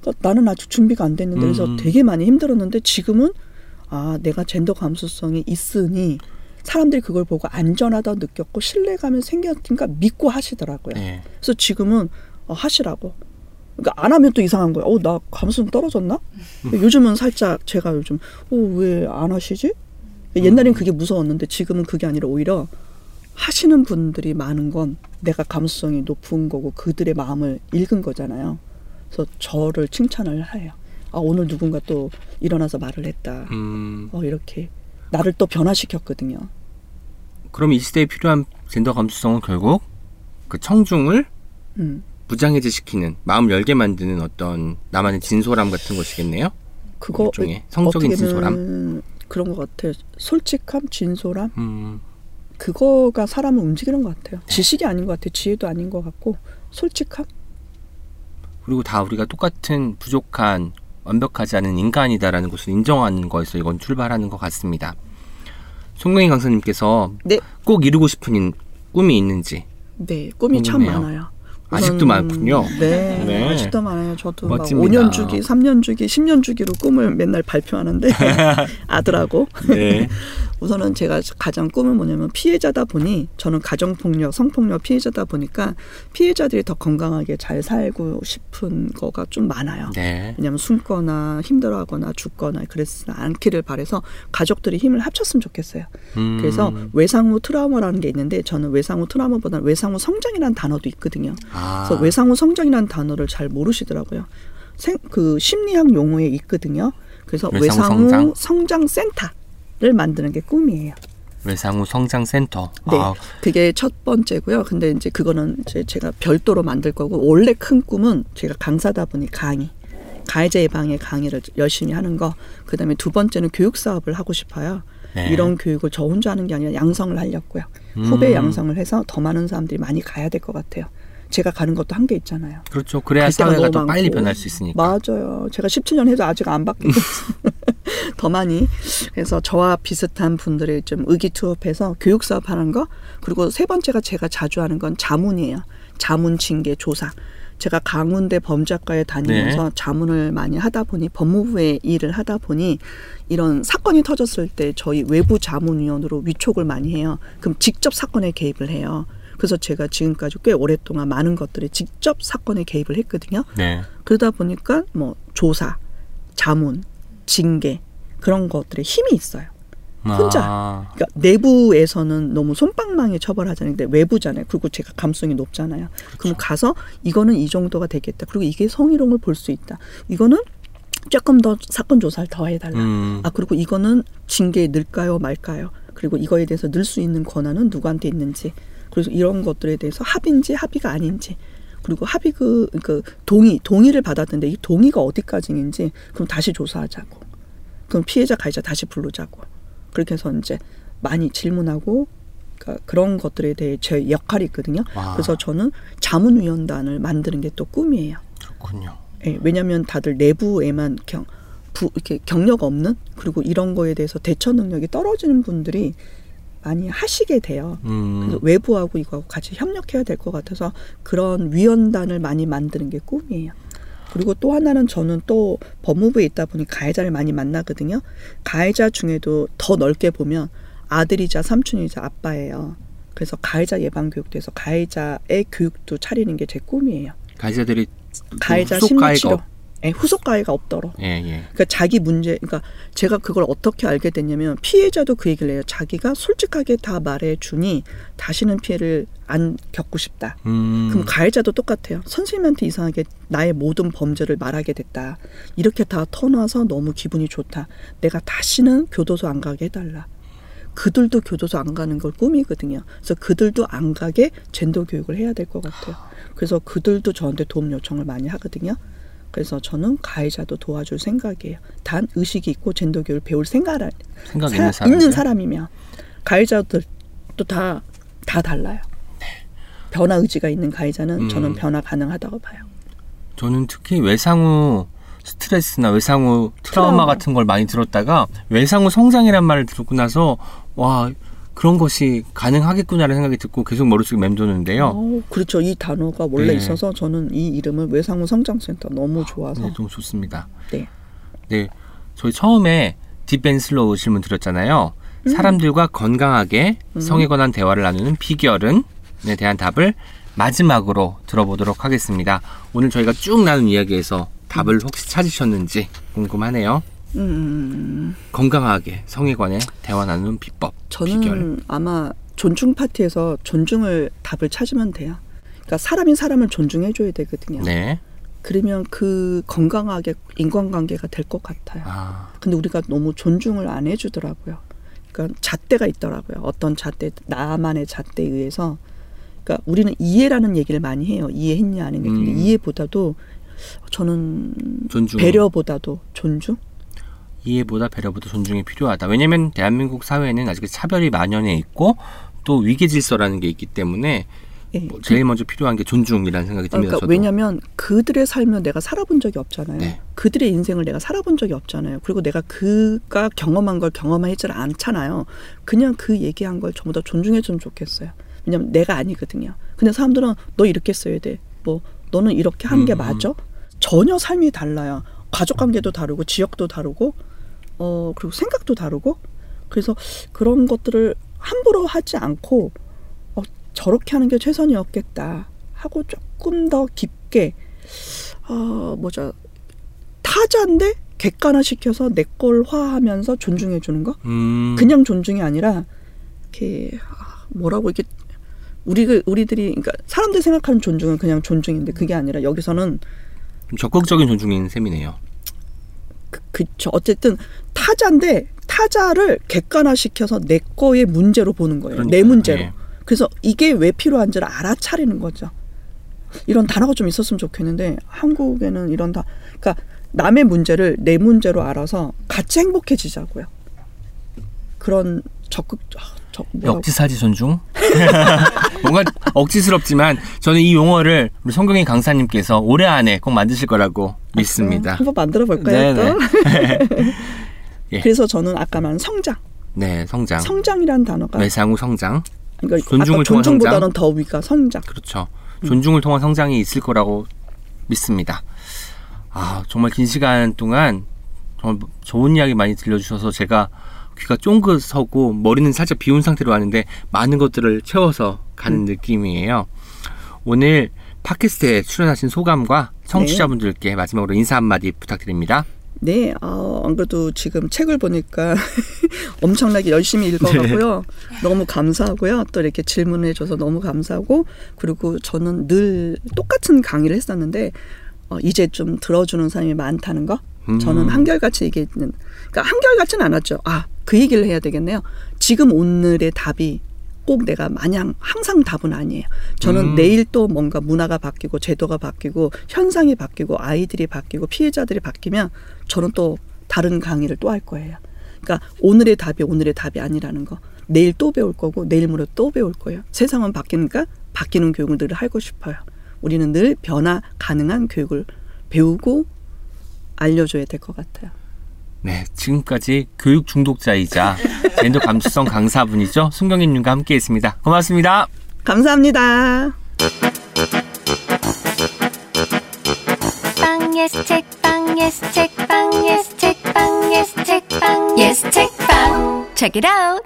그러니까 나는 아직 준비가 안 됐는데 그래서 음. 되게 많이 힘들었는데 지금은 아 내가 젠더 감수성이 있으니 사람들이 그걸 보고 안전하다 느꼈고 신뢰감이 생겼으니까 믿고 하시더라고요. 네. 그래서 지금은 어, 하시라고. 그러니까 안 하면 또 이상한 거야. 어, 나 감수성 떨어졌나? 음. 요즘은 살짝 제가 요즘 어, 왜 안 하시지? 그러니까 옛날엔 음. 그게 무서웠는데 지금은 그게 아니라 오히려 하시는 분들이 많은 건 내가 감수성이 높은 거고 그들의 마음을 읽은 거잖아요. 그래서 저를 칭찬을 해요. 아 오늘 누군가 또 일어나서 말을 했다. 음. 어, 이렇게 나를 또 변화시켰거든요. 그럼 이 시대에 필요한 젠더 감수성은 결국 그 청중을 음. 무장해제시키는 마음 열게 만드는 어떤 나만의 진솔함 같은 것이겠네요. 그거 일종의 성적인 진솔함 그런 것 같아요. 솔직함, 진솔함. 음. 그거가 사람을 움직이는 것 같아요. 지식이 아닌 것 같아요. 지혜도 아닌 것 같고 솔직함. 그리고 다 우리가 똑같은 부족한 완벽하지 않은 인간이다라는 것을 인정하는 거에서 이건 출발하는 것 같습니다. 손경이 강사님께서 네. 꼭 이루고 싶은 꿈이 있는지. 네. 꿈이 궁금해요. 참 많아요. 아직도 많군요. 네, 네. 아직도 많아요. 저도 멋집니다. 막 오 년 주기, 삼 년 주기, 십 년 주기로 꿈을 맨날 발표하는데 아들하고 네. 우선은 제가 가장 꿈은 뭐냐면 피해자다 보니 저는 가정폭력, 성폭력 피해자다 보니까 피해자들이 더 건강하게 잘 살고 싶은 거가 좀 많아요. 네. 왜냐하면 숨거나 힘들어하거나 죽거나 그랬지 않기를 바라서 가족들이 힘을 합쳤으면 좋겠어요. 음. 그래서 외상후 트라우마라는 게 있는데 저는 외상후 트라우마보다는 외상후 성장이라는 단어도 있거든요. 그래서 외상후 성장이라는 단어를 잘 모르시더라고요. 생, 그 심리학 용어에 있거든요. 그래서 외상후, 외상후 성장? 성장센터를 만드는 게 꿈이에요. 외상후 성장센터. 네, 아. 그게 첫 번째고요. 근데 이제 그거는 이제 제가 별도로 만들 거고 원래 큰 꿈은 제가 강사다 보니 강의, 가해자 예방의 강의를 열심히 하는 거. 그다음에 두 번째는 교육 사업을 하고 싶어요. 네. 이런 교육을 저 혼자 하는 게 아니라 양성을 하려고요. 음. 후배 양성을 해서 더 많은 사람들이 많이 가야 될 것 같아요. 제가 가는 것도 한계 있잖아요. 그렇죠. 그래야 사회가 더 빨리 변할 수 있으니까. 맞아요. 제가 십칠 년 해도 아직 안 바뀌고 더 많이. 그래서 저와 비슷한 분들이 좀 의기투합해서 교육사업 하는 거. 그리고 세 번째가 제가 자주 하는 건 자문이에요. 자문, 징계, 조사. 제가 광운대 범죄학과에 다니면서 네. 자문을 많이 하다 보니 법무부의 일을 하다 보니 이런 사건이 터졌을 때 저희 외부 자문위원으로 위촉을 많이 해요. 그럼 직접 사건에 개입을 해요. 그래서 제가 지금까지 꽤 오랫동안 많은 것들이 직접 사건에 개입을 했거든요. 네. 그러다 보니까 뭐 조사, 자문, 징계 그런 것들에 힘이 있어요. 혼자. 아. 그러니까 내부에서는 너무 손방망이 처벌하잖아요. 근데 외부잖아요. 그리고 제가 감성이 높잖아요. 그렇죠. 그럼 가서 이거는 이 정도가 되겠다. 그리고 이게 성희롱을 볼 수 있다. 이거는 조금 더 사건 조사를 더 해달라. 음. 아 그리고 이거는 징계 늘까요 말까요. 그리고 이거에 대해서 늘 수 있는 권한은 누구한테 있는지. 그래서 이런 것들에 대해서 합의인지 합의가 아닌지. 그리고 합의 그, 그 동의, 동의를 받았는데 이 동의가 어디까지인지. 그럼 다시 조사하자고. 그럼 피해자 가해자 다시 부르자고. 그렇게 해서 이제 많이 질문하고 그러니까 그런 것들에 대해 제 역할이 있거든요. 와. 그래서 저는 자문위원단을 만드는 게 또 꿈이에요. 그렇군요. 예, 왜냐하면 다들 내부에만 경, 부, 이렇게 경력 없는 그리고 이런 거에 대해서 대처 능력이 떨어지는 분들이 많이 하시게 돼요. 음. 그래서 외부하고 이거하고 같이 협력해야 될 것 같아서 그런 위원단을 많이 만드는 게 꿈이에요. 그리고 또 하나는 저는 또 법무부에 있다 보니 가해자를 많이 만나거든요. 가해자 중에도 더 넓게 보면 아들이자 삼촌이자 아빠예요. 그래서 가해자 예방교육도 해서 가해자의 교육도 차리는 게 제 꿈이에요. 가해자들이 가해자 후속 심리치료. 가해가 네, 후속 가해가 없더러. 예, 예. 그러니까 자기 문제, 그러니까 제가 그걸 어떻게 알게 됐냐면 피해자도 그 얘기를 해요. 자기가 솔직하게 다 말해주니 다시는 피해를 안 겪고 싶다. 음. 그럼 가해자도 똑같아요. 선생님한테 이상하게 나의 모든 범죄를 말하게 됐다. 이렇게 다 터놔서 너무 기분이 좋다. 내가 다시는 교도소 안 가게 해달라. 그들도 교도소 안 가는 걸 꿈이거든요. 그래서 그들도 안 가게 젠더 교육을 해야 될 것 같아요. 그래서 그들도 저한테 도움 요청을 많이 하거든요. 그래서 저는 가해자도 도와줄 생각이에요. 단 의식이 있고 젠더 교육을 배울 생각 생각 있는, 있는 사람이면 가해자들도 다 다 달라요. 네. 변화 의지가 있는 가해자는 음. 저는 변화 가능하다고 봐요. 저는 특히 외상후 스트레스나 외상후 트라우마, 트라우마 같은 걸 많이 들었다가 외상후 성장이란 말을 듣고 나서 와 그런 것이 가능하겠구나라는 생각이 듣고 계속 머릿속에 맴도는데요. 오, 그렇죠. 이 단어가 원래 네. 있어서 저는 이 이름을 외상후 성장센터 너무 좋아서. 네, 너무 좋습니다. 네. 네, 저희 처음에 딥앤슬로우 질문 드렸잖아요. 음. 사람들과 건강하게 음. 성에 관한 대화를 나누는 비결은에 대한 답을 마지막으로 들어보도록 하겠습니다. 오늘 저희가 쭉 나눈 이야기에서 답을 음. 혹시 찾으셨는지 궁금하네요. 음. 건강하게 성에 관해 대화 나누는 비법, 저는 비결. 아마 존중 파티에서 존중을 답을 찾으면 돼요. 그러니까 사람이 사람을 존중해줘야 되거든요. 네. 그러면 그 건강하게 인간관계가 될 것 같아요. 아. 근데 우리가 너무 존중을 안 해주더라고요. 그러니까 잣대가 있더라고요. 어떤 잣대, 나만의 잣대에 의해서. 그러니까 우리는 이해라는 얘기를 많이 해요. 이해했냐 안 했냐. 음. 근데 이해보다도 저는 존중. 배려보다도 존중. 이해보다 배려보다 존중이 필요하다. 왜냐하면 대한민국 사회에는 아직 차별이 만연해 있고 또 위계질서라는 게 있기 때문에 예. 뭐 제일 먼저 필요한 게 존중이라는 생각이 듭니다. 그러니까 왜냐하면 그들의 삶을 내가 살아본 적이 없잖아요. 네. 그들의 인생을 내가 살아본 적이 없잖아요. 그리고 내가 그가 경험한 걸 경험하질 않잖아요. 그냥 그 얘기한 걸 전부 다 존중해주면 좋겠어요. 왜냐하면 내가 아니거든요. 근데 사람들은 너 이렇게 써야 돼. 뭐 너는 이렇게 한 게 음. 맞아? 전혀 삶이 달라요. 가족관계도 다르고 지역도 다르고 어 그리고 생각도 다르고. 그래서 그런 것들을 함부로 하지 않고 어, 저렇게 하는 게 최선이었겠다 하고 조금 더 깊게 어 뭐죠 타자인데 객관화시켜서 내 걸화하면서 존중해 주는 거. 음. 그냥 존중이 아니라 이렇게 뭐라고 이렇게 우리 우리들이 그러니까 사람들 생각하는 존중은 그냥 존중인데 그게 아니라 여기서는 적극적인 존중인 셈이네요. 그, 그쵸. 어쨌든 타자인데 타자를 객관화시켜서 내 거의 문제로 보는 거예요. 그러니까, 내 문제로. 예. 그래서 이게 왜 필요한지를 알아차리는 거죠. 이런 단어가 좀 있었으면 좋겠는데 한국에는 이런 다 그러니까 남의 문제를 내 문제로 알아서 같이 행복해지자고요. 그런 적극 역지사지손 중? 뭔가 억지스럽지만 저는 이 용어를 우리 손경이 강사님께서 올해 안에 꼭 만드실 거라고 믿습니다. 아, 한번 만들어볼까요? 또? 예. 그래서 저는 아까 말한 성장. 네, 성장. 성장이라는 단어가. 외상 후 성장. 그러니까 존중을 통한 존중보다는 성장. 더 우리가 성장. 그렇죠. 존중을 음. 통한 성장이 있을 거라고 믿습니다. 아, 정말 긴 시간 동안 정말 좋은 이야기 많이 들려주셔서 제가 귀가 쫑긋 서고 머리는 살짝 비운 상태로 왔는데 많은 것들을 채워서 가는 음. 느낌이에요. 오늘 팟캐스트에 출연하신 소감과 청취자분들께 네. 마지막으로 인사 한마디 부탁드립니다. 네, 어, 안 그래도 지금 책을 보니까 엄청나게 열심히 읽어가고요. 네. 너무 감사하고요. 또 이렇게 질문해줘서 너무 감사하고, 그리고 저는 늘 똑같은 강의를 했었는데 어, 이제 좀 들어주는 사람이 많다는 거. 음. 저는 한결같이 얘기했는, 그러니까 한결같진 않았죠. 아, 그 얘기를 해야 되겠네요. 지금 오늘의 답이 꼭 내가 마냥 항상 답은 아니에요. 저는 음. 내일 또 뭔가 문화가 바뀌고 제도가 바뀌고 현상이 바뀌고 아이들이 바뀌고 피해자들이 바뀌면 저는 또 다른 강의를 또 할 거예요. 그러니까 오늘의 답이 오늘의 답이 아니라는 거. 내일 또 배울 거고 내일 모레 또 배울 거예요. 세상은 바뀌니까 바뀌는 교육을 늘 하고 싶어요. 우리는 늘 변화 가능한 교육을 배우고 알려줘야 될 것 같아요. 네, 지금까지 교육 중독자이자 젠더 감수성 강사분이죠, 손경이님과 함께했습니다. 고맙습니다. 감사합니다. 빵 예스 책빵 예스 책빵 예스 책빵 예스 책빵 예스 책빵 Check it out.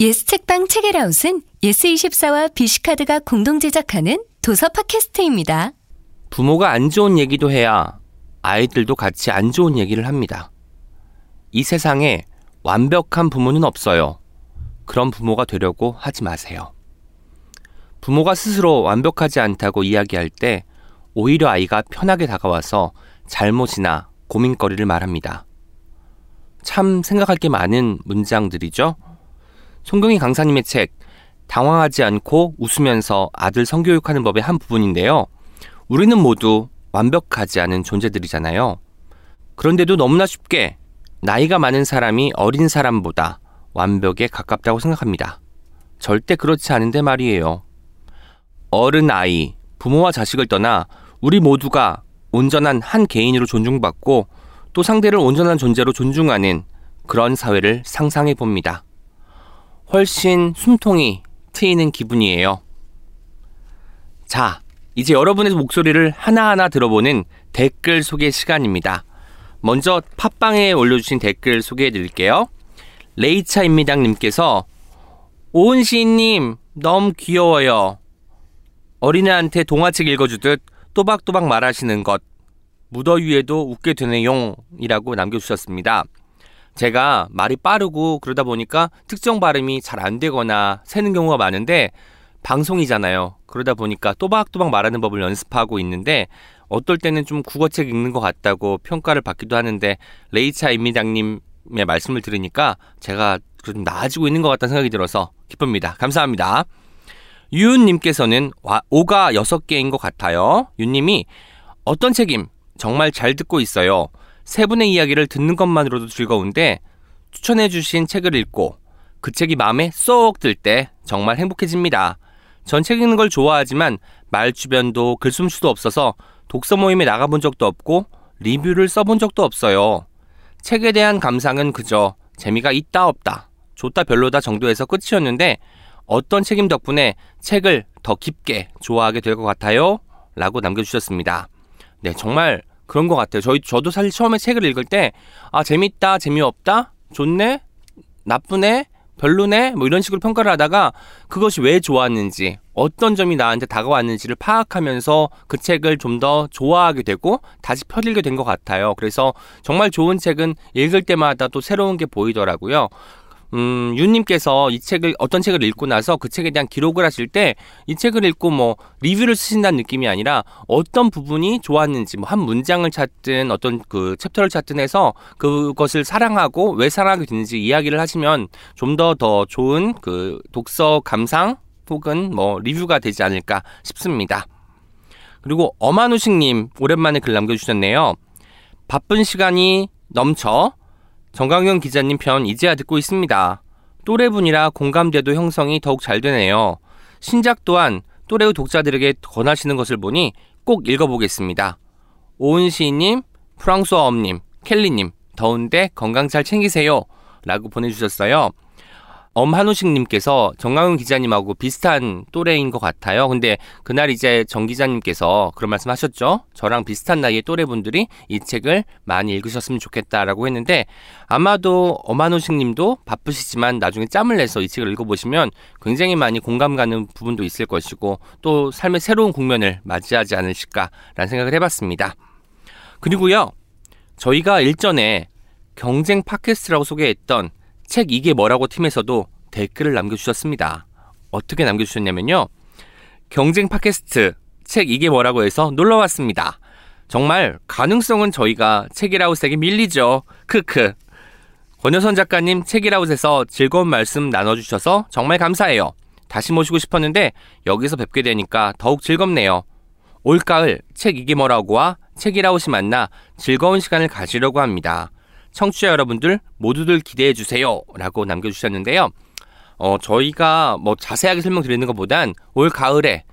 예스 책빵 책일아웃은 예스이십사와 비씨카드가 공동 제작하는 도서 팟캐스트입니다. 부모가 안 좋은 얘기도 해야 아이들도 같이 안 좋은 얘기를 합니다. 이 세상에 완벽한 부모는 없어요. 그런 부모가 되려고 하지 마세요. 부모가 스스로 완벽하지 않다고 이야기할 때 오히려 아이가 편하게 다가와서 잘못이나 고민거리를 말합니다. 참 생각할 게 많은 문장들이죠. 손경이 강사님의 책 당황하지 않고 웃으면서 아들 성교육하는 법의 한 부분인데요. 우리는 모두 완벽하지 않은 존재들이잖아요. 그런데도 너무나 쉽게 나이가 많은 사람이 어린 사람보다 완벽에 가깝다고 생각합니다. 절대 그렇지 않은데 말이에요. 어른, 아이, 부모와 자식을 떠나 우리 모두가 온전한 한 개인으로 존중받고 또 상대를 온전한 존재로 존중하는 그런 사회를 상상해 봅니다. 훨씬 숨통이 트이는 기분이에요. 자, 이제 여러분의 목소리를 하나하나 들어보는 댓글 소개 시간입니다. 먼저 팟빵에 올려주신 댓글 소개해드릴게요. 레이차 임미당님께서 오은 시인님 너무 귀여워요. 어린애한테 동화책 읽어주듯 또박또박 말하시는 것 무더위에도 웃게 되네요 이라고 남겨주셨습니다. 제가 말이 빠르고 그러다 보니까 특정 발음이 잘 안되거나 새는 경우가 많은데 방송이잖아요. 그러다 보니까 또박또박 말하는 법을 연습하고 있는데 어떨 때는 좀 국어책 읽는 것 같다고 평가를 받기도 하는데 레이차 임미장님의 말씀을 들으니까 제가 좀 나아지고 있는 것 같다는 생각이 들어서 기쁩니다. 감사합니다. 유은님께서는 오가 여섯 개인 것 같아요. 유님이 어떤 책임 정말 잘 듣고 있어요. 세 분의 이야기를 듣는 것만으로도 즐거운데 추천해 주신 책을 읽고 그 책이 마음에 쏙 들 때 정말 행복해집니다. 전 책 읽는 걸 좋아하지만 말 주변도 글솜씨도 없어서 독서 모임에 나가본 적도 없고 리뷰를 써본 적도 없어요. 책에 대한 감상은 그저 재미가 있다 없다, 좋다 별로다 정도에서 끝이었는데 어떤 책임 덕분에 책을 더 깊게 좋아하게 될 것 같아요? 라고 남겨주셨습니다. 네, 정말 그런 것 같아요. 저희, 저도 사실 처음에 책을 읽을 때 아, 재밌다, 재미없다, 좋네, 나쁘네, 별로네 뭐 이런 식으로 평가를 하다가 그것이 왜 좋았는지 어떤 점이 나한테 다가왔는지를 파악하면서 그 책을 좀 더 좋아하게 되고 다시 펴들게 된 것 같아요. 그래서 정말 좋은 책은 읽을 때마다 또 새로운 게 보이더라고요. 음, 윤님께서 이 책을 어떤 책을 읽고 나서 그 책에 대한 기록을 하실 때 이 책을 읽고 뭐 리뷰를 쓰신다는 느낌이 아니라 어떤 부분이 좋았는지 뭐 한 문장을 찾든 어떤 그 챕터를 찾든 해서 그것을 사랑하고 왜 사랑하게 됐는지 이야기를 하시면 좀 더 더 좋은 그 독서 감상 혹은 뭐 리뷰가 되지 않을까 싶습니다. 그리고 엄한우식님 오랜만에 글 남겨주셨네요. 바쁜 시간이 넘쳐 정강현 기자님 편 이제야 듣고 있습니다. 또래분이라 공감대도 형성이 더욱 잘 되네요. 신작 또한 또래의 독자들에게 권하시는 것을 보니 꼭 읽어보겠습니다. 오은 시인님, 프랑스어엄님, 켈리님, 더운데 건강 잘 챙기세요 라고 보내주셨어요. 엄한우식님께서 정강훈 기자님하고 비슷한 또래인 것 같아요. 근데 그날 이제 정 기자님께서 그런 말씀 하셨죠. 저랑 비슷한 나이의 또래분들이 이 책을 많이 읽으셨으면 좋겠다라고 했는데, 아마도 엄한우식님도 바쁘시지만 나중에 짬을 내서 이 책을 읽어보시면 굉장히 많이 공감 가는 부분도 있을 것이고 또 삶의 새로운 국면을 맞이하지 않으실까라는 생각을 해봤습니다. 그리고요, 저희가 일전에 경쟁 팟캐스트라고 소개했던 책 이게 뭐라고 팀에서도 댓글을 남겨주셨습니다. 어떻게 남겨주셨냐면요, 경쟁 팟캐스트 책 이게 뭐라고 해서 놀러왔습니다. 정말 가능성은 저희가 책이라웃에게 밀리죠. 크크. 권여선 작가님, 책이라웃에서 즐거운 말씀 나눠주셔서 정말 감사해요. 다시 모시고 싶었는데 여기서 뵙게 되니까 더욱 즐겁네요. 올가을 책 이게 뭐라고와 책이라웃이 만나 즐거운 시간을 가지려고 합니다. 청취자 여러분들 모두들 기대해주세요 라고 남겨주셨는데요. 어, 저희가 뭐 자세하게 설명드리는 것보단 올 가을에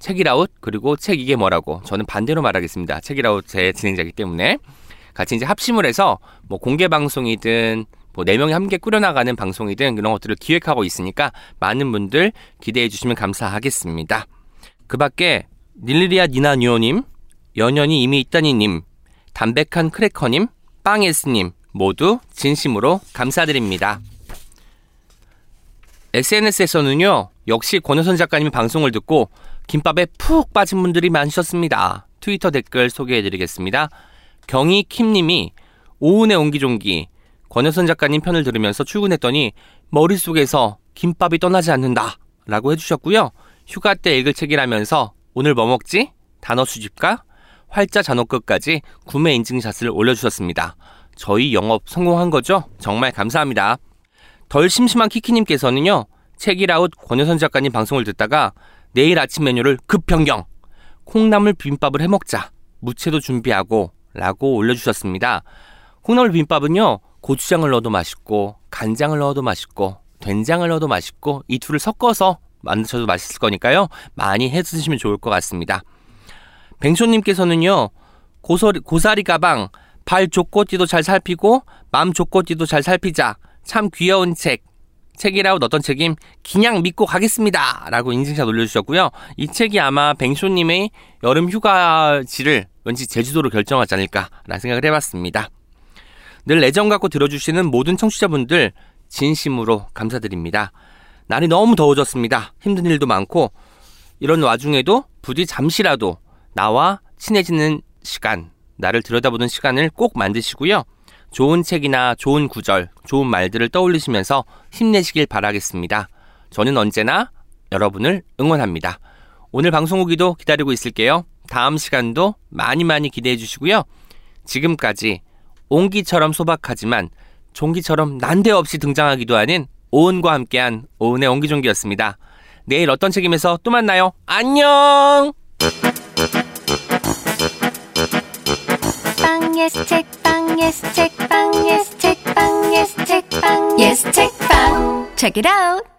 책이라웃 그리고 책 이게 뭐라고, 저는 반대로 말하겠습니다. 책이라웃 제 진행자이기 때문에 같이 이제 합심을 해서 뭐 공개 방송이든 뭐 네 명이 함께 꾸려나가는 방송이든 이런 것들을 기획하고 있으니까 많은 분들 기대해주시면 감사하겠습니다. 그 밖에 닐리리아 니나뉴오님, 연연이 이미 있다니님, 담백한 크래커님, 빵에스님 모두 진심으로 감사드립니다. 에스엔에스에서는요, 역시 권효선 작가님의 방송을 듣고 김밥에 푹 빠진 분들이 많으셨습니다. 트위터 댓글 소개해드리겠습니다. 경희킴님이 오은의 옹기종기 권효선 작가님 편을 들으면서 출근했더니 머릿속에서 김밥이 떠나지 않는다 라고 해주셨고요. 휴가 때 읽을 책이라면서 오늘 뭐 먹지? 단어 수집과 활자 잔호 끝까지 구매 인증샷을 올려주셨습니다. 저희 영업 성공한 거죠? 정말 감사합니다. 덜 심심한 키키님께서는요, 책이라웃 권효선 작가님 방송을 듣다가 내일 아침 메뉴를 급변경! 콩나물 비빔밥을 해먹자! 무채도 준비하고! 라고 올려주셨습니다. 콩나물 비빔밥은요, 고추장을 넣어도 맛있고, 간장을 넣어도 맛있고, 된장을 넣어도 맛있고, 이 둘을 섞어서 만드셔도 맛있을 거니까요, 많이 해 드시면 좋을 것 같습니다. 뱅쇼님께서는요, 고소리, 고사리 가방 발 조꼬띠도 잘 살피고 맘 조꼬띠도 잘 살피자. 참 귀여운 책. 책이라웃 어떤 책임? 그냥 믿고 가겠습니다. 라고 인증샷 올려주셨고요. 이 책이 아마 뱅쇼님의 여름 휴가지를 왠지 제주도로 결정하지 않을까라는 생각을 해봤습니다. 늘 애정 갖고 들어주시는 모든 청취자분들 진심으로 감사드립니다. 날이 너무 더워졌습니다. 힘든 일도 많고 이런 와중에도 부디 잠시라도 나와 친해지는 시간, 나를 들여다보는 시간을 꼭 만드시고요. 좋은 책이나 좋은 구절, 좋은 말들을 떠올리시면서 힘내시길 바라겠습니다. 저는 언제나 여러분을 응원합니다. 오늘 방송 후기도 기다리고 있을게요. 다음 시간도 많이 많이 기대해 주시고요. 지금까지 온기처럼 소박하지만 종기처럼 난데없이 등장하기도 하는 오은과 함께한 오은의 온기종기였습니다. 내일 어떤 책임에서 또 만나요. 안녕! Yes 책방, Yes 책방, Yes 책방, Yes 책방, Yes 책방. Check it out.